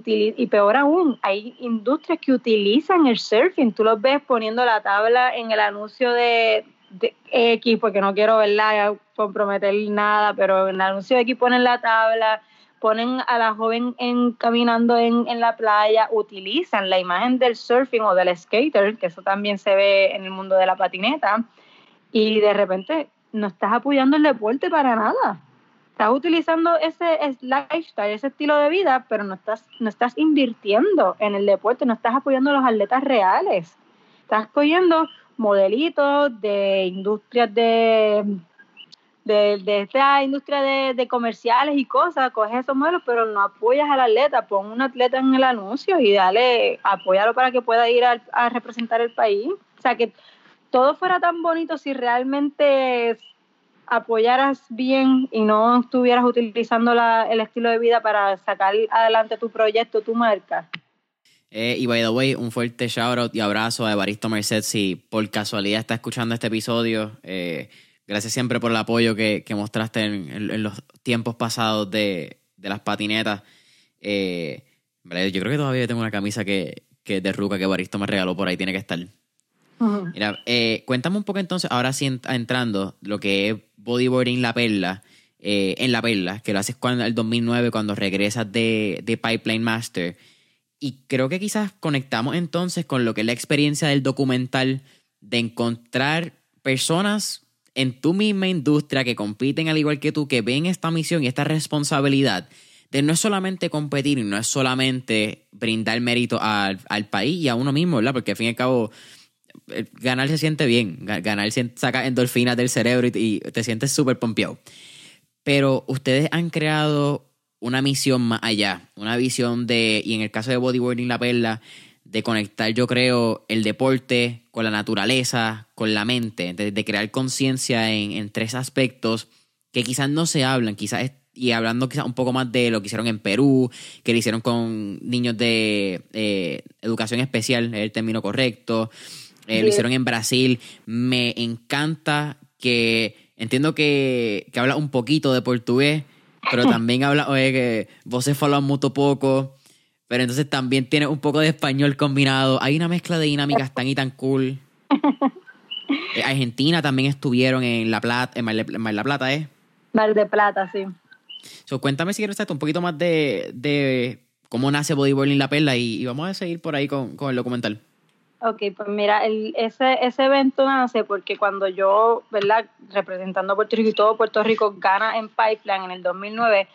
peor aún, hay industrias que utilizan el surfing. Tú los ves poniendo la tabla en el anuncio de X, porque no quiero, ¿verdad?, comprometer nada, pero en el anuncio de X ponen la tabla, ponen a la joven caminando en la playa, utilizan la imagen del surfing o del skater, que eso también se ve en el mundo de la patineta, y de repente no estás apoyando el deporte para nada. Estás utilizando ese lifestyle, ese estilo de vida, pero no estás invirtiendo en el deporte, no estás apoyando a los atletas reales. Estás cogiendo modelitos de industrias de esta industria de comerciales y cosas, coges esos modelos, pero no apoyas al atleta. Pon un atleta en el anuncio y dale, apóyalo para que pueda ir a representar el país. O sea, que todo fuera tan bonito si realmente apoyaras bien y no estuvieras utilizando el estilo de vida para sacar adelante tu proyecto, tu marca. Y by the way, un fuerte shout out y abrazo a Evaristo Mercedes si por casualidad está escuchando este episodio. Gracias siempre por el apoyo que mostraste en los tiempos pasados de las patinetas. Yo creo que todavía tengo una camisa que de Ruca que Evaristo me regaló, por ahí tiene que estar. Uh-huh. Mira, cuéntame un poco entonces, ahora sí entrando, lo que es bodyboarding La Perla, en La Perla, que lo haces en el 2009 cuando regresas de Pipeline Master. Y creo que quizás conectamos entonces con lo que es la experiencia del documental de encontrar personas en tu misma industria que compiten al igual que tú, que ven esta misión y esta responsabilidad de no es solamente competir y no es solamente brindar mérito al país y a uno mismo, ¿verdad? Porque al fin y al cabo ganar se siente bien, ganar saca endorfinas del cerebro y te sientes súper pompeado. Pero ustedes han creado una misión más allá, una visión y en el caso de Bodyboarding La Perla, de conectar, yo creo, el deporte con la naturaleza, con la mente, de crear conciencia en tres aspectos que quizás no se hablan, y hablando quizás un poco más de lo que hicieron en Perú, que lo hicieron con niños de educación especial, es el término correcto, lo hicieron en Brasil. Me encanta que, entiendo que habla un poquito de portugués, pero también habla, que vos hablas muy poco, pero entonces también tiene un poco de español combinado. Hay una mezcla de dinámicas tan y tan cool. Argentina también estuvieron en La Plata, en Mar de Plata, ¿eh? Mar de Plata, sí. So, cuéntame si quieres un poquito más de cómo nace Bodyboarding La Perla y vamos a seguir por ahí con el documental. Ok, pues mira, ese evento nace porque cuando yo, ¿verdad?, representando a Puerto Rico y todo Puerto Rico gana en Pipeline en el 2009,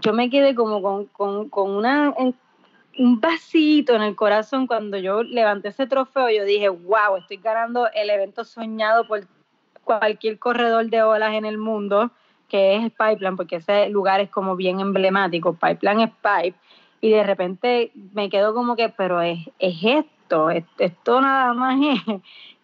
yo me quedé como con un vasito en el corazón. Cuando yo levanté ese trofeo, yo dije, wow, estoy ganando el evento soñado por cualquier corredor de olas en el mundo, que es el Pipeline, porque ese lugar es como bien emblemático. Pipeline es pipe, y de repente me quedo como que, pero es esto nada más es.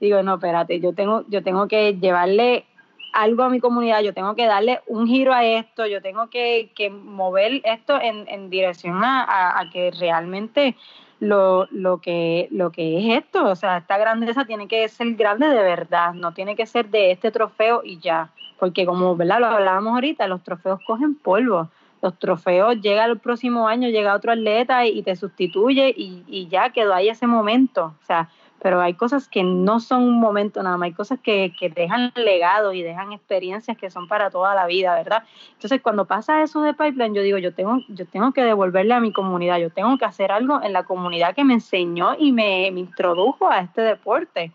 Digo, no, espérate, yo tengo que llevarle algo a mi comunidad, yo tengo que darle un giro a esto, yo tengo que mover esto en dirección a que realmente lo que es esto, o sea, esta grandeza tiene que ser grande de verdad, no tiene que ser de este trofeo y ya, porque como, ¿verdad?, lo hablábamos ahorita, los trofeos cogen polvo. Los trofeos, llega el próximo año, llega otro atleta y te sustituye y ya quedó ahí ese momento. O sea, pero hay cosas que no son un momento nada más, hay cosas que dejan legado y dejan experiencias que son para toda la vida, ¿verdad? Entonces, cuando pasa eso de Pipeline, yo digo, yo tengo que devolverle a mi comunidad, yo tengo que hacer algo en la comunidad que me enseñó y me introdujo a este deporte.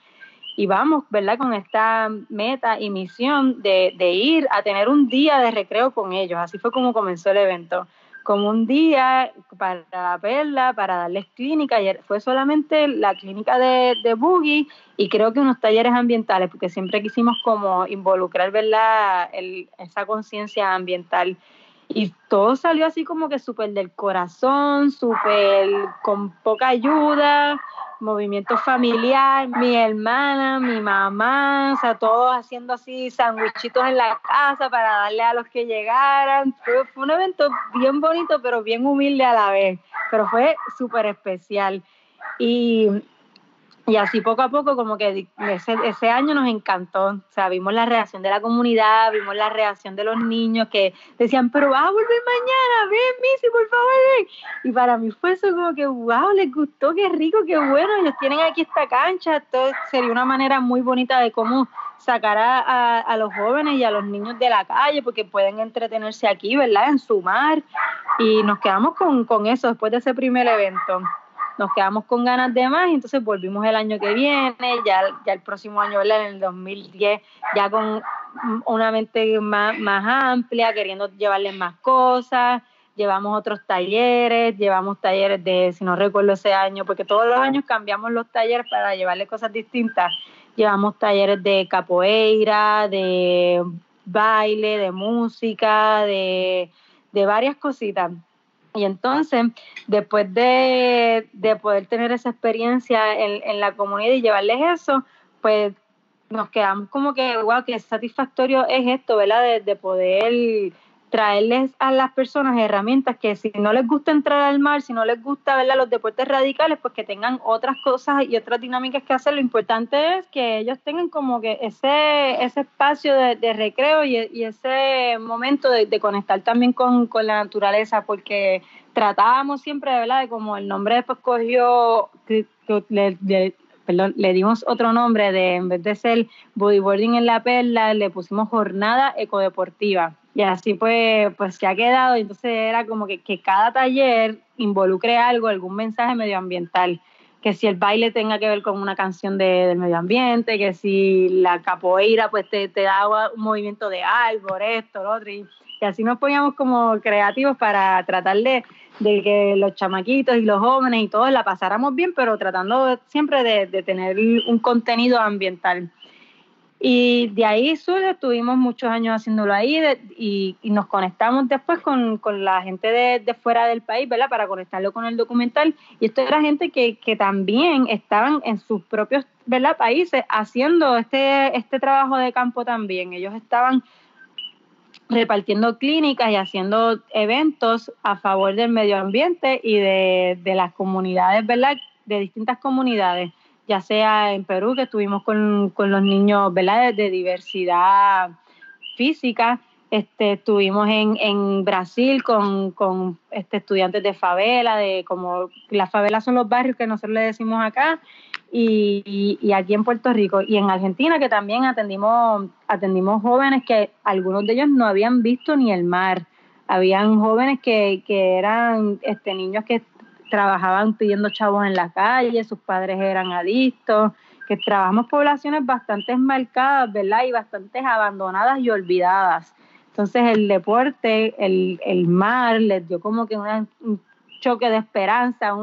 Y vamos, ¿verdad?, con esta meta y misión de ir a tener un día de recreo con ellos. Así fue como comenzó el evento. Como un día para La Perla, para darles clínica. Ayer fue solamente la clínica de boogie y creo que unos talleres ambientales, porque siempre quisimos como involucrar, ¿verdad?, esa conciencia ambiental. Y todo salió así como que súper del corazón, súper con poca ayuda, movimiento familiar, mi hermana, mi mamá, o sea, todos haciendo así sandwichitos en la casa para darle a los que llegaran. Fue un evento bien bonito, pero bien humilde a la vez, pero fue súper especial. Y así poco a poco, como que ese año nos encantó. O sea, vimos la reacción de la comunidad, vimos la reacción de los niños que decían, pero vas a volver mañana, ven, Missy, por favor, ven. Y para mí fue eso como que, wow, les gustó, qué rico, qué bueno, ellos tienen aquí esta cancha. Entonces, sería una manera muy bonita de cómo sacar a los jóvenes y a los niños de la calle, porque pueden entretenerse aquí, ¿verdad?, en su mar. Y nos quedamos con eso después de ese primer evento. Nos quedamos con ganas de más y entonces volvimos el año que viene, ya el próximo año, ¿verdad?, en el 2010, ya con una mente más amplia, queriendo llevarles más cosas. Llevamos otros talleres, si no recuerdo ese año, porque todos los años cambiamos los talleres para llevarles cosas distintas. Llevamos talleres de capoeira, de baile, de música, de varias cositas. Y entonces, después de poder tener esa experiencia en la comunidad y llevarles eso, pues nos quedamos como que, wow, qué satisfactorio es esto, ¿verdad? De poder traerles a las personas herramientas que si no les gusta entrar al mar, si no les gusta, ¿verdad?, los deportes radicales, pues que tengan otras cosas y otras dinámicas que hacer. Lo importante es que ellos tengan como que ese espacio de recreo y ese momento de conectar también con la naturaleza, porque tratábamos siempre, ¿verdad?, de como el nombre después cogió, le dimos otro nombre, en vez de ser bodyboarding en La Perla, le pusimos jornada ecodeportiva. Y así pues se ha quedado. Entonces era como que cada taller involucre algún mensaje medioambiental. Que si el baile tenga que ver con una canción del medio ambiente, que si la capoeira pues te da un movimiento de árbol, esto, lo otro. Y así nos poníamos como creativos para tratar de que los chamaquitos y los jóvenes y todos la pasáramos bien, pero tratando siempre de tener un contenido ambiental. Y de ahí surge, estuvimos muchos años haciéndolo ahí y nos conectamos después con la gente de fuera del país, ¿verdad?, para conectarlo con el documental. Y esto era gente que también estaban en sus propios, ¿verdad?, países haciendo este trabajo de campo también. Ellos estaban repartiendo clínicas y haciendo eventos a favor del medio ambiente y de las comunidades, ¿verdad?, de distintas comunidades. Ya sea en Perú, que estuvimos con los niños, ¿verdad?, de diversidad física, estuvimos en Brasil con estudiantes de favela, de como las favelas son los barrios que nosotros le decimos acá, y aquí en Puerto Rico, y en Argentina, que también atendimos jóvenes que algunos de ellos no habían visto ni el mar. Habían jóvenes que eran niños que trabajaban pidiendo chavos en la calle, sus padres eran adictos, que trabajamos poblaciones bastante marcadas, ¿verdad? Y bastante abandonadas y olvidadas. Entonces el deporte, el mar, les dio como que un choque de esperanza,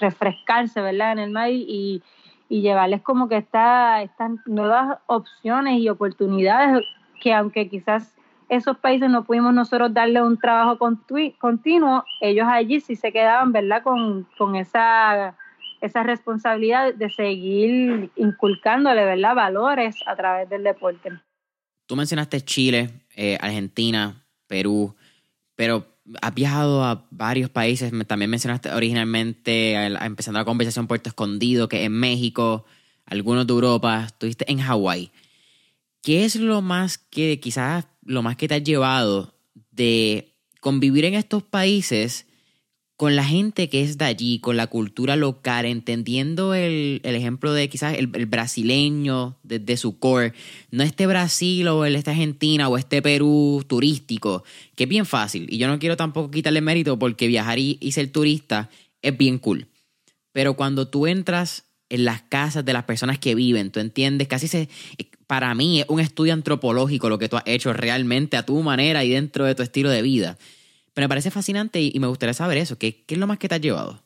refrescarse, ¿verdad? En el mar y llevarles como que estas nuevas opciones y oportunidades que aunque quizás esos países no pudimos nosotros darle un trabajo continuo, ellos allí sí se quedaban, ¿verdad? Con esa responsabilidad de seguir inculcándole, ¿verdad?, valores a través del deporte. Tú mencionaste Chile, Argentina, Perú, pero has viajado a varios países. También mencionaste originalmente, empezando la conversación, Puerto Escondido, que es en México, algunos de Europa, estuviste en Hawái. ¿Qué es lo más que te ha llevado de convivir en estos países con la gente que es de allí, con la cultura local, entendiendo el ejemplo de quizás el brasileño desde su core, no este Brasil o esta Argentina o este Perú turístico, que es bien fácil? Y yo no quiero tampoco quitarle mérito porque viajar y ser turista es bien cool. Pero cuando tú entras en las casas de las personas que viven, tú entiendes, para mí es un estudio antropológico lo que tú has hecho realmente a tu manera y dentro de tu estilo de vida. Pero me parece fascinante y me gustaría saber eso. ¿Qué es lo más que te has llevado?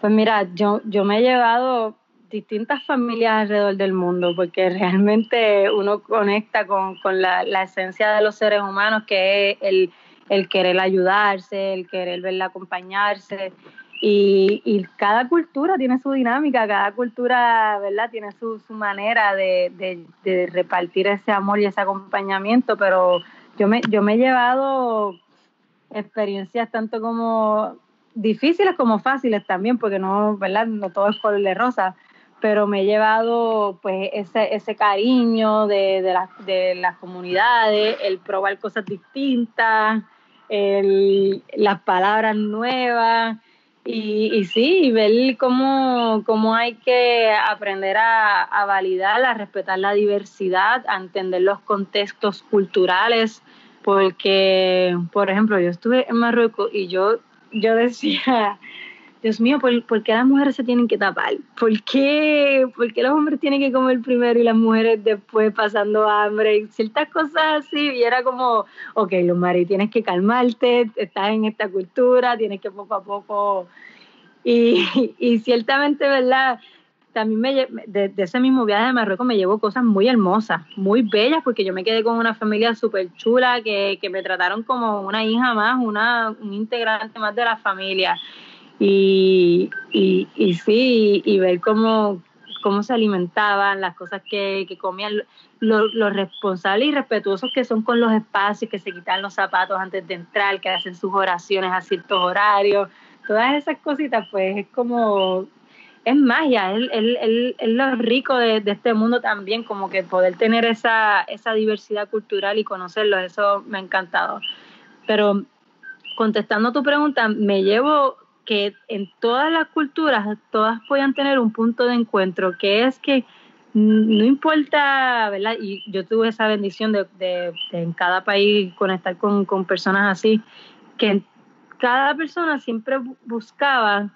Pues mira, yo me he llevado distintas familias alrededor del mundo porque realmente uno conecta con la esencia de los seres humanos, que es el querer ayudarse, el querer verla acompañarse. Y cada cultura tiene su dinámica, cada cultura, ¿verdad?, tiene su manera de repartir ese amor y ese acompañamiento. Pero yo me he llevado experiencias tanto como difíciles como fáciles también, porque no, ¿verdad?, no todo es color de rosa, pero me he llevado pues ese cariño de las comunidades, el probar cosas distintas, las palabras nuevas y sí, ver cómo hay que aprender a validar, a respetar la diversidad, a entender los contextos culturales. Porque, por ejemplo, yo estuve en Marruecos y yo decía, Dios mío, ¿por qué las mujeres se tienen que tapar? ¿Por qué los hombres tienen que comer primero y las mujeres después, pasando hambre? Y ciertas cosas así. Y era como, ok, Luz Marie, tienes que calmarte, estás en esta cultura, tienes que poco a poco. Y ciertamente, ¿verdad?, también de ese mismo viaje de Marruecos me llevó cosas muy hermosas, muy bellas, porque yo me quedé con una familia súper chula que me trataron como una hija más, un integrante más de la familia. Y sí, y ver cómo se alimentaban, las cosas que comían, los responsables y respetuosos que son con los espacios, que se quitan los zapatos antes de entrar, que hacen sus oraciones a ciertos horarios, todas esas cositas, pues es como... Es magia, es lo rico de este mundo también, como que poder tener esa diversidad cultural y conocerlos, eso me ha encantado. Pero contestando tu pregunta, me llevo que en todas las culturas, todas puedan tener un punto de encuentro, que es que no importa, ¿verdad? Y yo tuve esa bendición de en cada país conectar con personas así, que cada persona siempre buscaba,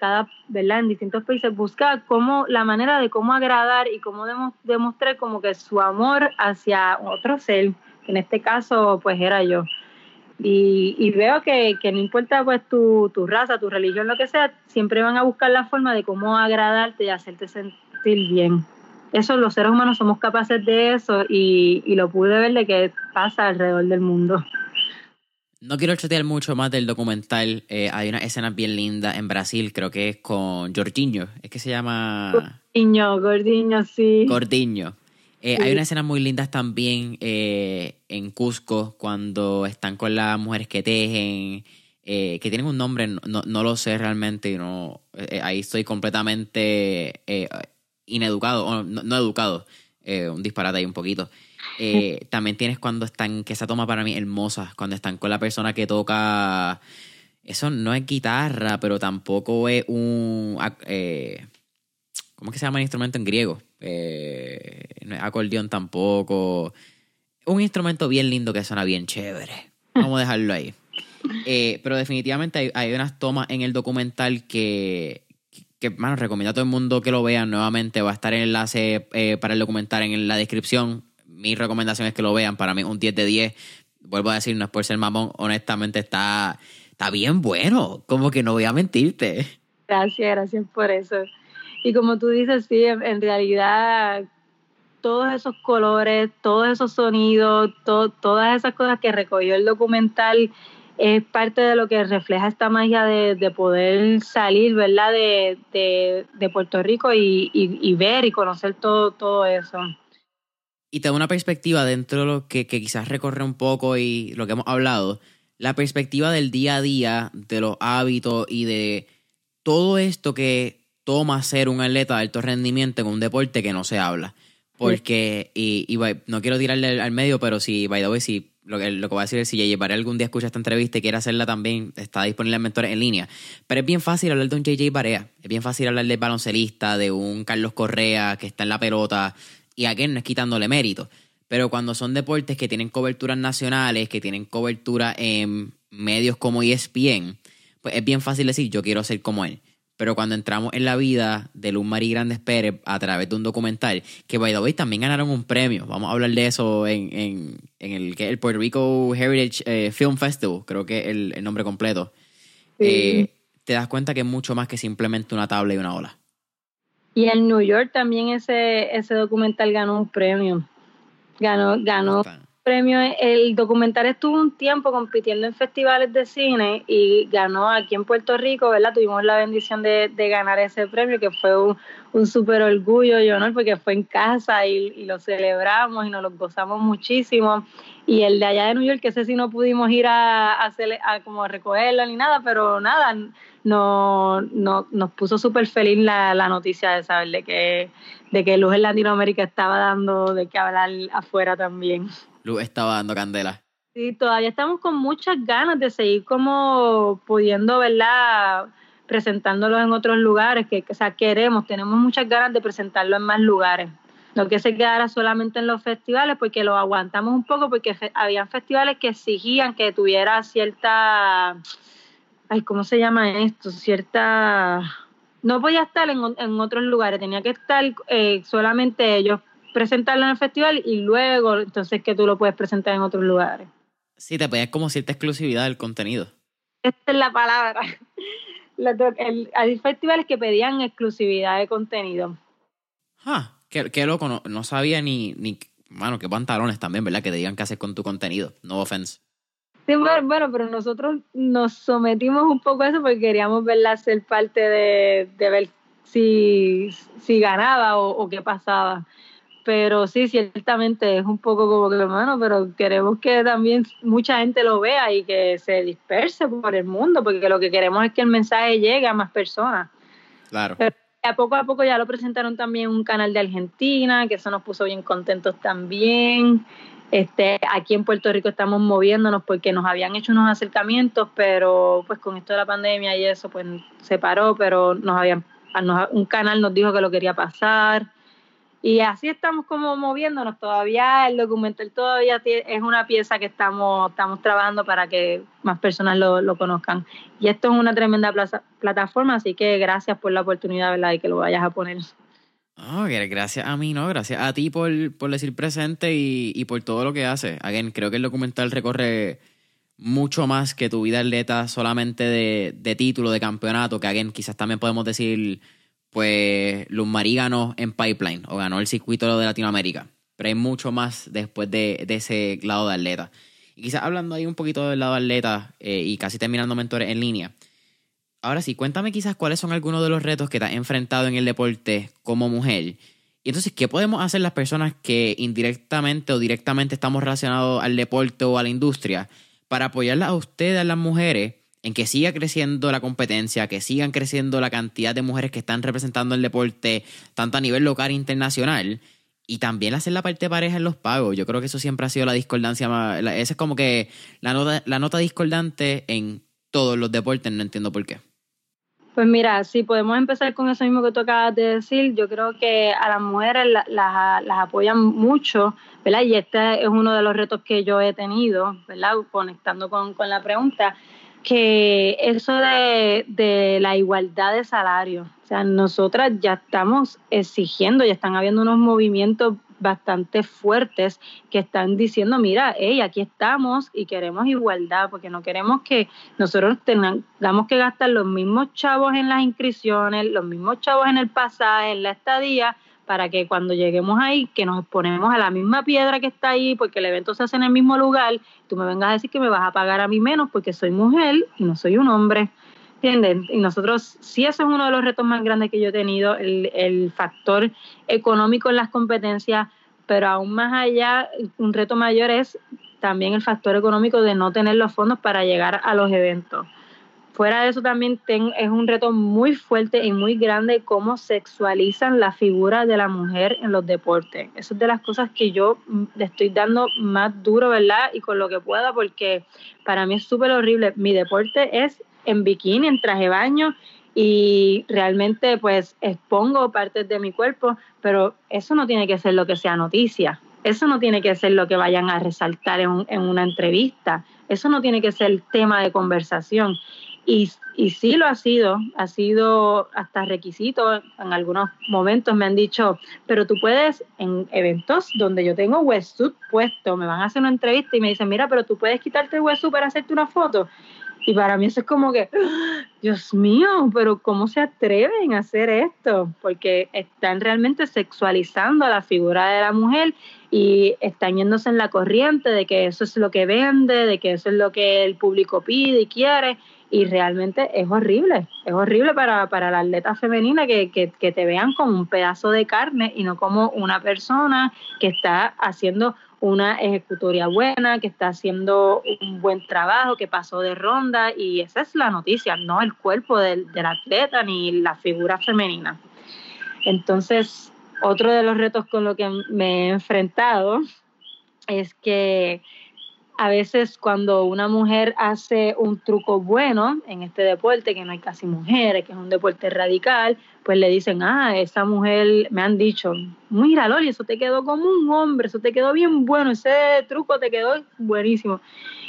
¿verdad?, en distintos países buscaba la manera de cómo agradar y cómo demostrar como que su amor hacia otro ser, que en este caso pues era yo. Y veo que no importa pues tu raza, tu religión, lo que sea, siempre van a buscar la forma de cómo agradarte y hacerte sentir bien. Eso, los seres humanos somos capaces de eso y lo pude ver de que pasa alrededor del mundo. No quiero chatear mucho más del documental. Hay unas escenas bien lindas en Brasil, creo que es con Gordinho. Es que se llama... Gordinho, sí. Gordinho. Sí. Hay unas escenas muy lindas también en Cusco, cuando están con las mujeres que tejen, que tienen un nombre, no lo sé realmente. No, ahí estoy completamente ineducado, o no educado. Un disparate ahí un poquito. También tienes cuando están, que esa toma para mí hermosa, cuando están con la persona que toca, eso no es guitarra, pero tampoco es un ¿cómo es que se llama el instrumento en griego? No es acordeón tampoco, un instrumento bien lindo que suena bien chévere, vamos a dejarlo ahí. Pero definitivamente hay unas tomas en el documental que bueno, recomiendo a todo el mundo que lo vean. Nuevamente va a estar el enlace para el documental en la descripción. Mi recomendación es que lo vean. Para mí un 10 de 10. Vuelvo a decir, no es por ser mamón. Honestamente está bien bueno. Como que no voy a mentirte. Gracias por eso. Y como tú dices, sí, en realidad todos esos colores, todos esos sonidos, todas esas cosas que recogió el documental es parte de lo que refleja esta magia de poder salir, ¿verdad?, de Puerto Rico y ver y conocer todo eso. Y te da una perspectiva dentro de lo que quizás recorre un poco y lo que hemos hablado, la perspectiva del día a día, de los hábitos y de todo esto que toma ser un atleta de alto rendimiento en un deporte que no se habla. Porque, y no quiero tirarle al medio, pero si, by the way, si lo que voy a decir es si JJ Varela algún día escucha esta entrevista y quiere hacerla también, está disponible en Mentores en Línea. Pero es bien fácil hablar de un JJ Varela, es bien fácil hablar del baloncelista, de un Carlos Correa que está en la pelota, y a quien no es quitándole mérito. Pero cuando son deportes que tienen coberturas nacionales, que tienen cobertura en medios como ESPN, pues es bien fácil decir, yo quiero ser como él. Pero cuando entramos en la vida de Luz Marie Grandes Pérez a través de un documental, que by the way también ganaron un premio, vamos a hablar de eso en el Puerto Rico Heritage Film Festival, creo que es el nombre completo, sí. Te das cuenta que es mucho más que simplemente una tabla y una ola. Y en New York también ese documental ganó un premio. Ganó premio. El documental estuvo un tiempo compitiendo en festivales de cine y ganó aquí en Puerto Rico, ¿verdad? Tuvimos la bendición de ganar ese premio, que fue un súper orgullo y honor, porque fue en casa y lo celebramos y nos lo gozamos muchísimo. Y el de allá de New York, ese sí no pudimos ir a como recogerlo ni nada, pero nada, no nos puso súper feliz la noticia de saber de que Luz en Latinoamérica estaba dando de qué hablar afuera también. Luz estaba dando candela. Sí, todavía estamos con muchas ganas de seguir como pudiendo, ¿verdad?, presentándolos en otros lugares, o sea, tenemos muchas ganas de presentarlo en más lugares. No que se quedara solamente en los festivales, porque lo aguantamos un poco, porque habían festivales que exigían que tuviera cierta... ¿cómo se llama esto? Cierta... No podía estar en otros lugares, tenía que estar solamente ellos presentarlo en el festival y luego entonces que tú lo puedes presentar en otros lugares. Sí, te pedías como cierta exclusividad del contenido. Esta es la palabra. Hay festivales que pedían exclusividad de contenido. Ah, qué loco, no sabía ni mano, qué pantalones también, ¿verdad? Que te digan qué hacer con tu contenido, no offense. Sí, bueno, pero nosotros nos sometimos un poco a eso porque queríamos verla ser parte de ver si ganaba o qué pasaba. Pero sí, ciertamente es un poco como que, hermano, pero queremos que también mucha gente lo vea y que se disperse por el mundo, porque lo que queremos es que el mensaje llegue a más personas. Claro. Pero a poco ya lo presentaron también un canal de Argentina, que eso nos puso bien contentos también. Aquí en Puerto Rico estamos moviéndonos porque nos habían hecho unos acercamientos, pero pues con esto de la pandemia y eso, pues se paró, pero un canal nos dijo que lo quería pasar. Y así estamos como moviéndonos todavía. El documental todavía es una pieza que estamos trabajando para que más personas lo conozcan. Y esto es una tremenda plataforma, así que gracias por la oportunidad, ¿verdad?, de que lo vayas a poner. Oh, gracias a mí, no, gracias a ti por decir presente y por todo lo que haces. Again, creo que el documental recorre mucho más que tu vida atleta solamente de título, de campeonato, que again, quizás también podemos decir... Pues Luz Marie ganó en Pipeline o ganó el circuito de Latinoamérica, pero hay mucho más después de ese lado de atleta. Y quizás hablando ahí un poquito del lado de atleta y casi terminando Mentores en Línea, ahora sí, cuéntame quizás cuáles son algunos de los retos que te has enfrentado en el deporte como mujer, y entonces qué podemos hacer las personas que indirectamente o directamente estamos relacionados al deporte o a la industria para apoyarlas a ustedes, a las mujeres, en que siga creciendo la competencia, que sigan creciendo la cantidad de mujeres que están representando el deporte, tanto a nivel local e internacional, y también hacer la parte de pareja en los pagos. Yo creo que eso siempre ha sido la discordancia más... Esa es como que la nota discordante en todos los deportes, no entiendo por qué. Pues mira, si podemos empezar con eso mismo que tú acabas de decir, yo creo que a las mujeres las apoyan mucho, ¿verdad? Y este es uno de los retos que yo he tenido, ¿verdad? Conectando con la pregunta, que eso de la igualdad de salario, o sea, nosotras ya estamos exigiendo, ya están habiendo unos movimientos bastante fuertes que están diciendo, mira, hey, aquí estamos y queremos igualdad, porque no queremos que nosotros tengamos que gastar los mismos chavos en las inscripciones, los mismos chavos en el pasaje, en la estadía, para que cuando lleguemos ahí, que nos ponemos a la misma piedra que está ahí, porque el evento se hace en el mismo lugar, tú me vengas a decir que me vas a pagar a mí menos porque soy mujer y no soy un hombre. ¿Entienden? Y nosotros, sí, eso es uno de los retos más grandes que yo he tenido, el factor económico en las competencias, pero aún más allá, un reto mayor es también el factor económico de no tener los fondos para llegar a los eventos. Fuera de eso también es un reto muy fuerte y muy grande cómo sexualizan la figura de la mujer en los deportes. Eso es de las cosas que yo le estoy dando más duro, ¿verdad? Y con lo que pueda, porque para mí es súper horrible. Mi deporte es en bikini, en traje baño, y realmente pues expongo partes de mi cuerpo, pero eso no tiene que ser lo que sea noticia, eso no tiene que ser lo que vayan a resaltar en una entrevista, eso no tiene que ser tema de conversación, y sí lo ha sido hasta requisito, en algunos momentos me han dicho, pero tú puedes, en eventos donde yo tengo wetsuit puesto, me van a hacer una entrevista y me dicen, mira, pero tú puedes quitarte el wetsuit para hacerte una foto. Y para mí eso es como que, Dios mío, pero ¿cómo se atreven a hacer esto? Porque están realmente sexualizando a la figura de la mujer y están yéndose en la corriente de que eso es lo que vende, de que eso es lo que el público pide y quiere. Y realmente es horrible para la atleta femenina que te vean como un pedazo de carne y no como una persona que está haciendo una ejecutoria buena, que está haciendo un buen trabajo, que pasó de ronda, y esa es la noticia, no el cuerpo del atleta ni la figura femenina. Entonces, otro de los retos con los que me he enfrentado es que a veces cuando una mujer hace un truco bueno en este deporte, que no hay casi mujeres, que es un deporte radical, pues le dicen, ah, esa mujer, me han dicho, mira, Loli, eso te quedó como un hombre, eso te quedó bien bueno, ese truco te quedó buenísimo.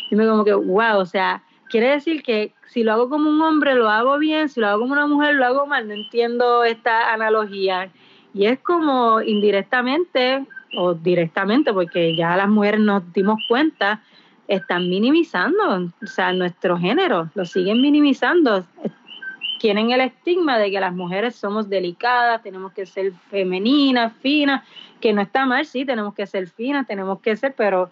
Y me como que, wow, o sea, quiere decir que si lo hago como un hombre, lo hago bien, si lo hago como una mujer, lo hago mal, no entiendo esta analogía. Y es como indirectamente, o directamente, porque ya las mujeres nos dimos cuenta, están minimizando, o sea, nuestro género, lo siguen minimizando. Tienen el estigma de que las mujeres somos delicadas, tenemos que ser femeninas, finas, que no está mal, sí, tenemos que ser finas, tenemos que ser, pero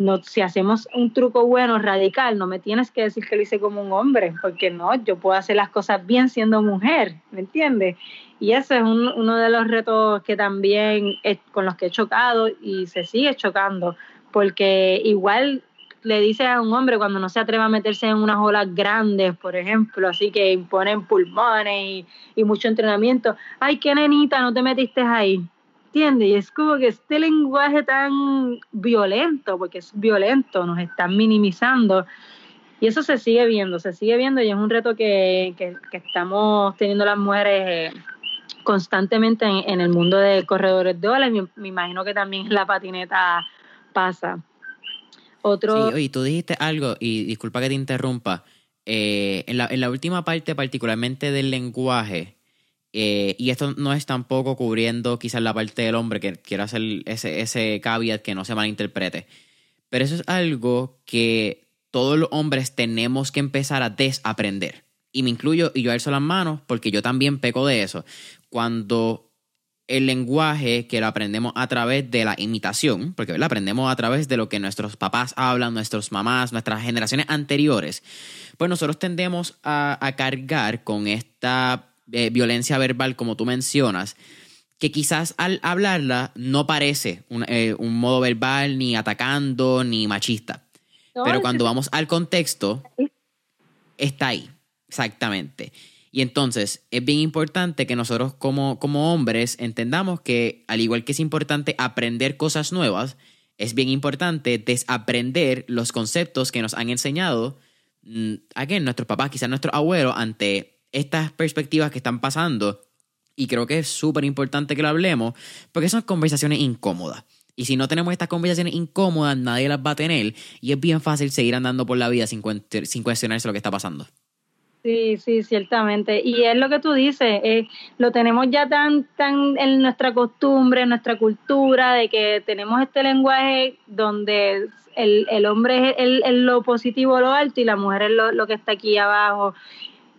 no, si hacemos un truco bueno, radical, no me tienes que decir que lo hice como un hombre, porque no, yo puedo hacer las cosas bien siendo mujer, ¿me entiendes? Y ese es uno de los retos que también con los que he chocado y se sigue chocando, porque igual le dice a un hombre cuando no se atreve a meterse en unas olas grandes, por ejemplo, así que imponen pulmones y mucho entrenamiento. Ay, qué nenita, no te metiste ahí. ¿Entiendes? Y es como que este lenguaje tan violento, porque es violento, nos están minimizando. Y eso se sigue viendo y es un reto que estamos teniendo las mujeres constantemente en el mundo de corredores de olas. Me imagino que también la patineta pasa. Otro... Sí, oye, tú dijiste algo, y disculpa que te interrumpa, en la última parte particularmente del lenguaje, y esto no es tampoco cubriendo quizás la parte del hombre, que quiero hacer ese caveat que no se malinterprete, pero eso es algo que todos los hombres tenemos que empezar a desaprender, y me incluyo, y yo alzo las manos porque yo también peco de eso, cuando... el lenguaje que lo aprendemos a través de la imitación, porque lo aprendemos a través de lo que nuestros papás hablan, nuestras mamás, nuestras generaciones anteriores, pues nosotros tendemos a cargar con esta violencia verbal, como tú mencionas, que quizás al hablarla no parece un modo verbal, ni atacando, ni machista. No, pero cuando vamos al contexto, está ahí, exactamente. Y entonces es bien importante que nosotros como hombres entendamos que, al igual que es importante aprender cosas nuevas, es bien importante desaprender los conceptos que nos han enseñado nuestros papás, quizás nuestros abuelos, ante estas perspectivas que están pasando, y creo que es súper importante que lo hablemos, porque son conversaciones incómodas. Y si no tenemos estas conversaciones incómodas, nadie las va a tener, y es bien fácil seguir andando por la vida sin cuestionarse lo que está pasando. Sí, sí, ciertamente. Y es lo que tú dices, lo tenemos ya tan en nuestra costumbre, en nuestra cultura, de que tenemos este lenguaje donde el hombre es lo positivo, lo alto, y la mujer es lo que está aquí abajo,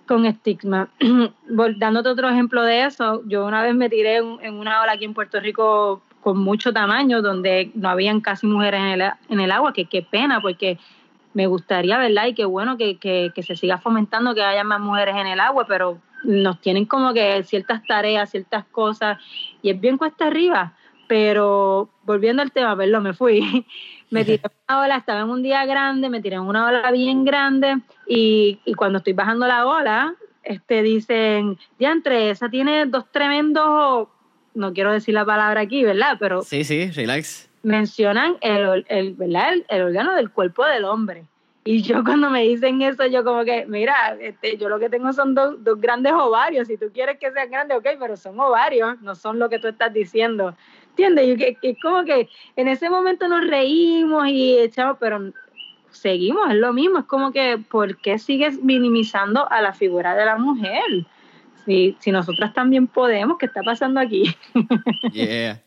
con estigma. Dándote otro ejemplo de eso, yo una vez me tiré en una ola aquí en Puerto Rico con mucho tamaño, donde no habían casi mujeres en el agua, que qué pena, porque me gustaría, ¿verdad? Y qué bueno que se siga fomentando que haya más mujeres en el agua, pero nos tienen como que ciertas tareas, ciertas cosas, y es bien cuesta arriba. Pero volviendo al tema, perdón, me fui. Me tiré en una ola, estaba en un día grande, me tiré en una ola bien grande, y cuando estoy bajando la ola, dicen, diantre, esa tiene dos tremendos, no quiero decir la palabra aquí, ¿verdad? Pero sí, relax. Mencionan el órgano del cuerpo del hombre, y yo cuando me dicen eso, yo como que, mira, yo lo que tengo son dos grandes ovarios, si tú quieres que sean grandes, ok, pero son ovarios, no son lo que tú estás diciendo, ¿entiendes? Y que es como que en ese momento nos reímos y echamos, pero seguimos, es lo mismo, es como que, ¿por qué sigues minimizando a la figura de la mujer? Si nosotras también podemos, ¿qué está pasando aquí? Yeah.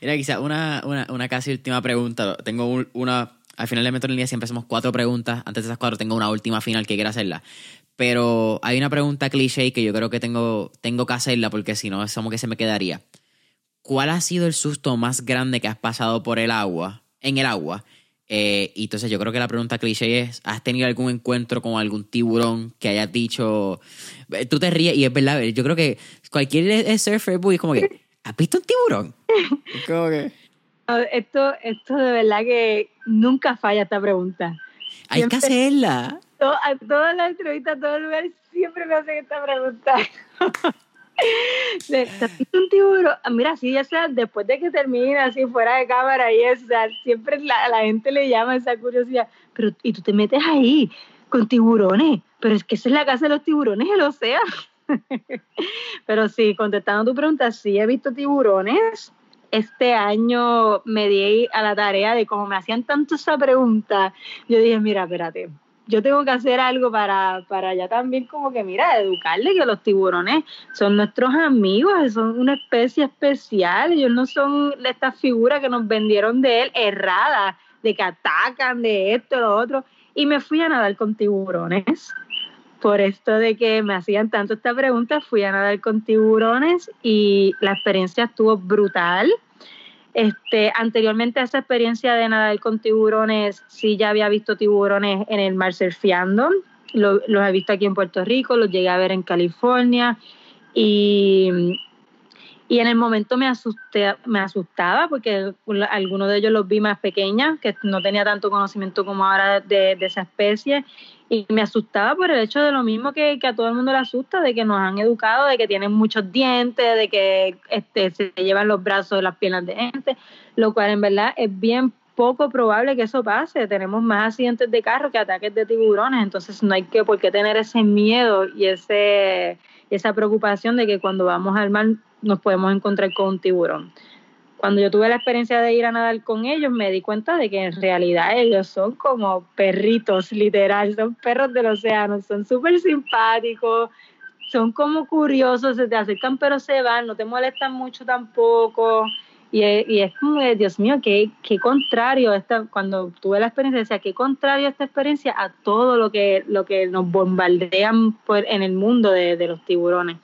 Mira, quizás una casi última pregunta. Tengo una... Al final de Mentores en Línea siempre hacemos 4 preguntas. Antes de esas 4 tengo una última final que quiero hacerla. Pero hay una pregunta cliché que yo creo que tengo que hacerla, porque si no es como que se me quedaría. ¿Cuál ha sido el susto más grande que has pasado en el agua? Y entonces yo creo que la pregunta cliché es, ¿has tenido algún encuentro con algún tiburón que hayas dicho? Tú te ríes y es verdad. Yo creo que cualquier surfer es como que, ¿has visto un tiburón? ¿Cómo que? Esto de verdad que nunca falla esta pregunta. Hay siempre que hacerla. A todas las entrevistas, a todo lugar, siempre me hacen esta pregunta. ¿Has visto un tiburón? Mira, sí, ya sea después de que termina, así fuera de cámara y eso, o sea, siempre la gente le llama esa curiosidad. Pero, ¿y tú te metes ahí con tiburones? Pero es que esa es la casa de los tiburones, el océano. Pero sí, contestando tu pregunta, sí he visto tiburones. Este año me di a la tarea de, como me hacían tanto esa pregunta, yo dije, mira, espérate, yo tengo que hacer algo para ya también como que, mira, educarle que los tiburones son nuestros amigos, son una especie especial, ellos no son estas figuras que nos vendieron de él erradas, de que atacan, de esto, lo otro, y me fui a nadar con tiburones. Por esto de que me hacían tanto esta pregunta, fui a nadar con tiburones y la experiencia estuvo brutal. Anteriormente a esa experiencia de nadar con tiburones, sí ya había visto tiburones en el mar surfeando. Los he visto aquí en Puerto Rico, los llegué a ver en California. Y en el momento me asustaba porque algunos de ellos los vi más pequeñas, que no tenía tanto conocimiento como ahora de esa especie. Y me asustaba por el hecho de lo mismo que a todo el mundo le asusta, de que nos han educado, de que tienen muchos dientes, de que se llevan los brazos, las piernas de gente, lo cual en verdad es bien poco probable que eso pase. Tenemos más accidentes de carro que ataques de tiburones, entonces no hay por qué tener ese miedo y esa preocupación de que cuando vamos al mar nos podemos encontrar con un tiburón. Cuando yo tuve la experiencia de ir a nadar con ellos, me di cuenta de que en realidad ellos son como perritos, literal, son perros del océano, son súper simpáticos, son como curiosos, se te acercan pero se van, no te molestan mucho tampoco, y es como, Dios mío, qué contrario, cuando tuve la experiencia decía, qué contrario esta experiencia a todo lo que nos bombardean en el mundo de los tiburones.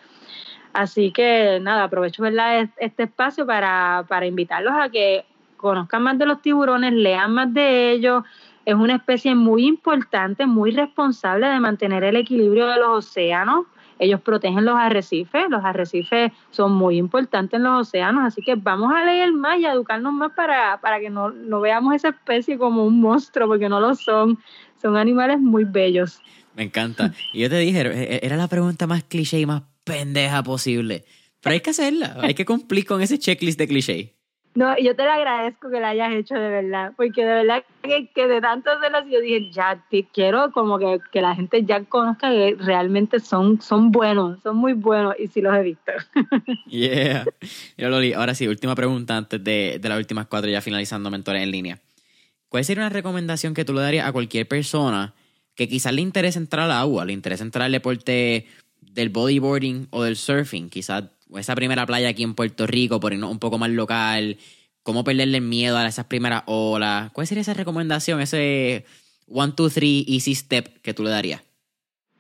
Así que nada, aprovecho, ¿verdad?, este espacio para invitarlos a que conozcan más de los tiburones, lean más de ellos. Es una especie muy importante, muy responsable de mantener el equilibrio de los océanos. Ellos protegen los arrecifes son muy importantes en los océanos, así que vamos a leer más y a educarnos más para que no veamos esa especie como un monstruo, porque no lo son, son animales muy bellos. Me encanta. Y yo te dije, era la pregunta más cliché y más pendeja posible, pero hay que hacerla, hay que cumplir con ese checklist de cliché. No, yo te lo agradezco que lo hayas hecho de verdad, porque de verdad que de tanto hacerlo yo dije, ya te quiero como que la gente ya conozca que realmente son buenos, son muy buenos y sí los he visto. Yeah. Mira, Loli, ahora sí, última pregunta antes de las últimas cuatro, ya finalizando Mentores en Línea. ¿Cuál sería una recomendación que tú le darías a cualquier persona que quizás le interese entrar al agua, le interese entrar al deporte del bodyboarding o del surfing, quizás esa primera playa aquí en Puerto Rico, por irnos un poco más local, cómo perderle el miedo a esas primeras olas? ¿Cuál sería esa recomendación, ese 1, 2, 3 easy step que tú le darías?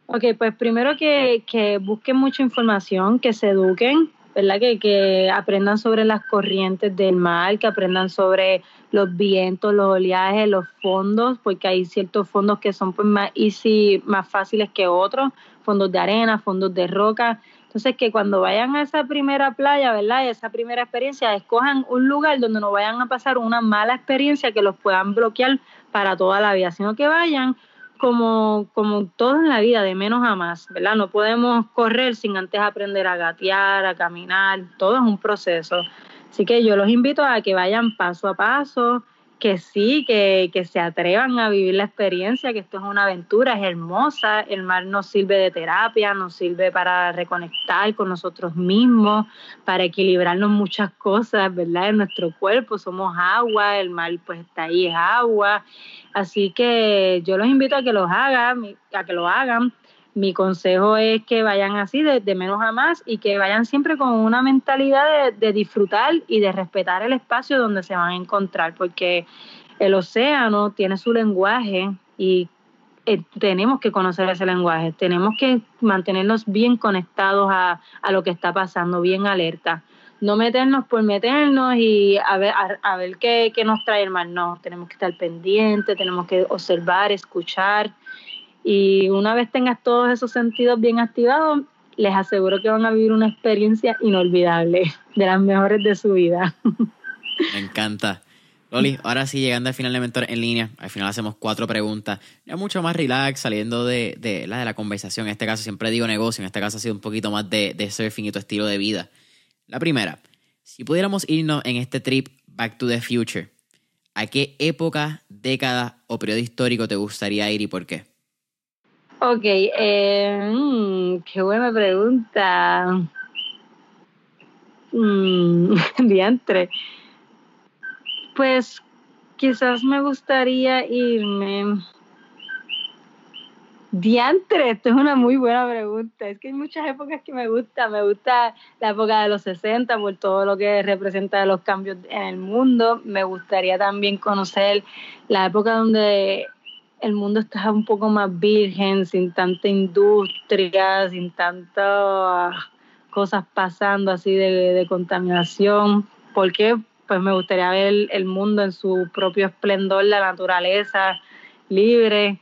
Ok, pues primero que busquen mucha información, que se eduquen, ¿verdad? Que aprendan sobre las corrientes del mar, que aprendan sobre los vientos, los oleajes, los fondos, porque hay ciertos fondos que son pues más easy, más fáciles que otros, fondos de arena, fondos de roca. Entonces, que cuando vayan a esa primera playa, ¿verdad? Esa primera experiencia, escojan un lugar donde no vayan a pasar una mala experiencia que los puedan bloquear para toda la vida, sino que vayan como todo en la vida, de menos a más, ¿verdad? No podemos correr sin antes aprender a gatear, a caminar, todo es un proceso. Así que yo los invito a que vayan paso a paso, que sí, que se atrevan a vivir la experiencia, que esto es una aventura, es hermosa, el mar nos sirve de terapia, nos sirve para reconectar con nosotros mismos, para equilibrarnos muchas cosas, ¿verdad? En nuestro cuerpo somos agua, el mar pues está ahí, es agua, así que yo los invito a que los hagan, Mi consejo es que vayan así, de menos a más, y que vayan siempre con una mentalidad de disfrutar y de respetar el espacio donde se van a encontrar, porque el océano tiene su lenguaje y tenemos que conocer ese lenguaje, tenemos que mantenernos bien conectados a lo que está pasando, bien alerta. No meternos por meternos y a ver qué nos trae el mar. No, tenemos que estar pendientes, tenemos que observar, escuchar. Y una vez tengas todos esos sentidos bien activados, les aseguro que van a vivir una experiencia inolvidable, de las mejores de su vida. Me encanta. Loli, ahora sí, llegando al final de Mentores en Línea, al final hacemos 4 preguntas, ya mucho más relax, saliendo de la conversación. En este caso siempre digo negocio, en este caso ha sido un poquito más de surfing y tu estilo de vida. La primera, si pudiéramos irnos en este trip Back to the Future, ¿a qué época, década o periodo histórico te gustaría ir y por qué? Ok, qué buena pregunta. Diantre. Pues quizás me gustaría irme. Diantre, esto es una muy buena pregunta. Es que hay muchas épocas que me gustan. Me gusta la época de los 60 por todo lo que representa los cambios en el mundo. Me gustaría también conocer la época donde el mundo está un poco más virgen, sin tanta industria, sin tantas cosas pasando así de contaminación. ¿Por qué? Pues me gustaría ver el mundo en su propio esplendor, la naturaleza libre.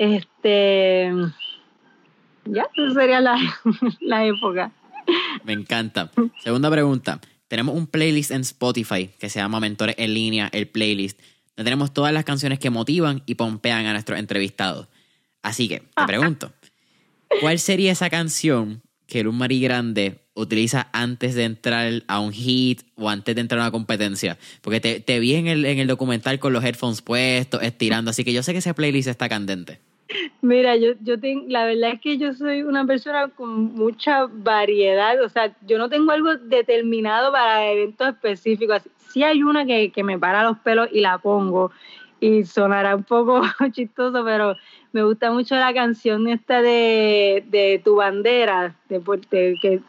Ya, esa sería la época. Me encanta. Segunda pregunta. Tenemos un playlist en Spotify que se llama Mentores en Línea, el playlist. Tenemos todas las canciones que motivan y pompean a nuestros entrevistados. Así que, te pregunto, ¿cuál sería esa canción que Luz Marie Grandes utiliza antes de entrar a un hit o antes de entrar a una competencia? Porque te vi en el documental con los headphones puestos, estirando, así que yo sé que esa playlist está candente. Mira, la verdad es que yo soy una persona con mucha variedad, o sea, yo no tengo algo determinado para eventos específicos. Sí hay una que me para los pelos y la pongo, y sonará un poco chistoso, pero me gusta mucho la canción esta de Tu Bandera, que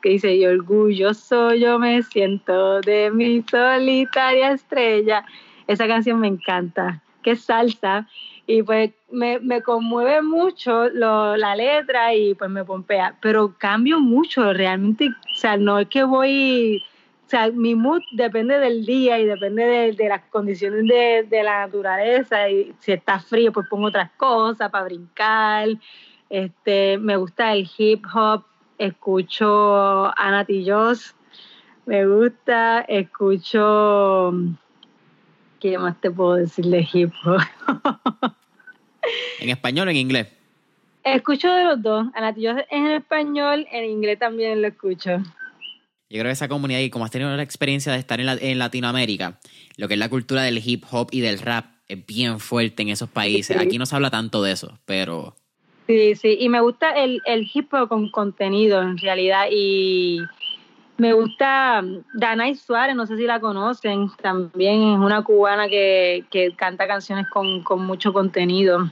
dice, y orgulloso yo me siento de mi solitaria estrella. Esa canción me encanta, qué salsa. Y pues me conmueve mucho la letra y pues me pompea. Pero cambio mucho realmente. O sea, no es que voy... O sea, mi mood depende del día y depende de las condiciones de la naturaleza. Y si está frío, pues pongo otras cosas para brincar. Me gusta el hip hop. Escucho a Nati Joss. Me gusta. Escucho... ¿Qué más te puedo decir de hip hop? ¿En español o en inglés? Escucho de los dos. Anati, yo en español, en inglés también lo escucho. Yo creo que esa comunidad, y como has tenido la experiencia de estar en Latinoamérica, lo que es la cultura del hip hop y del rap es bien fuerte en esos países. Aquí no se habla tanto de eso, pero... Sí, sí, y me gusta el hip hop con contenido, en realidad, y me gusta Danay Suárez, no sé si la conocen, también es una cubana que canta canciones con mucho contenido.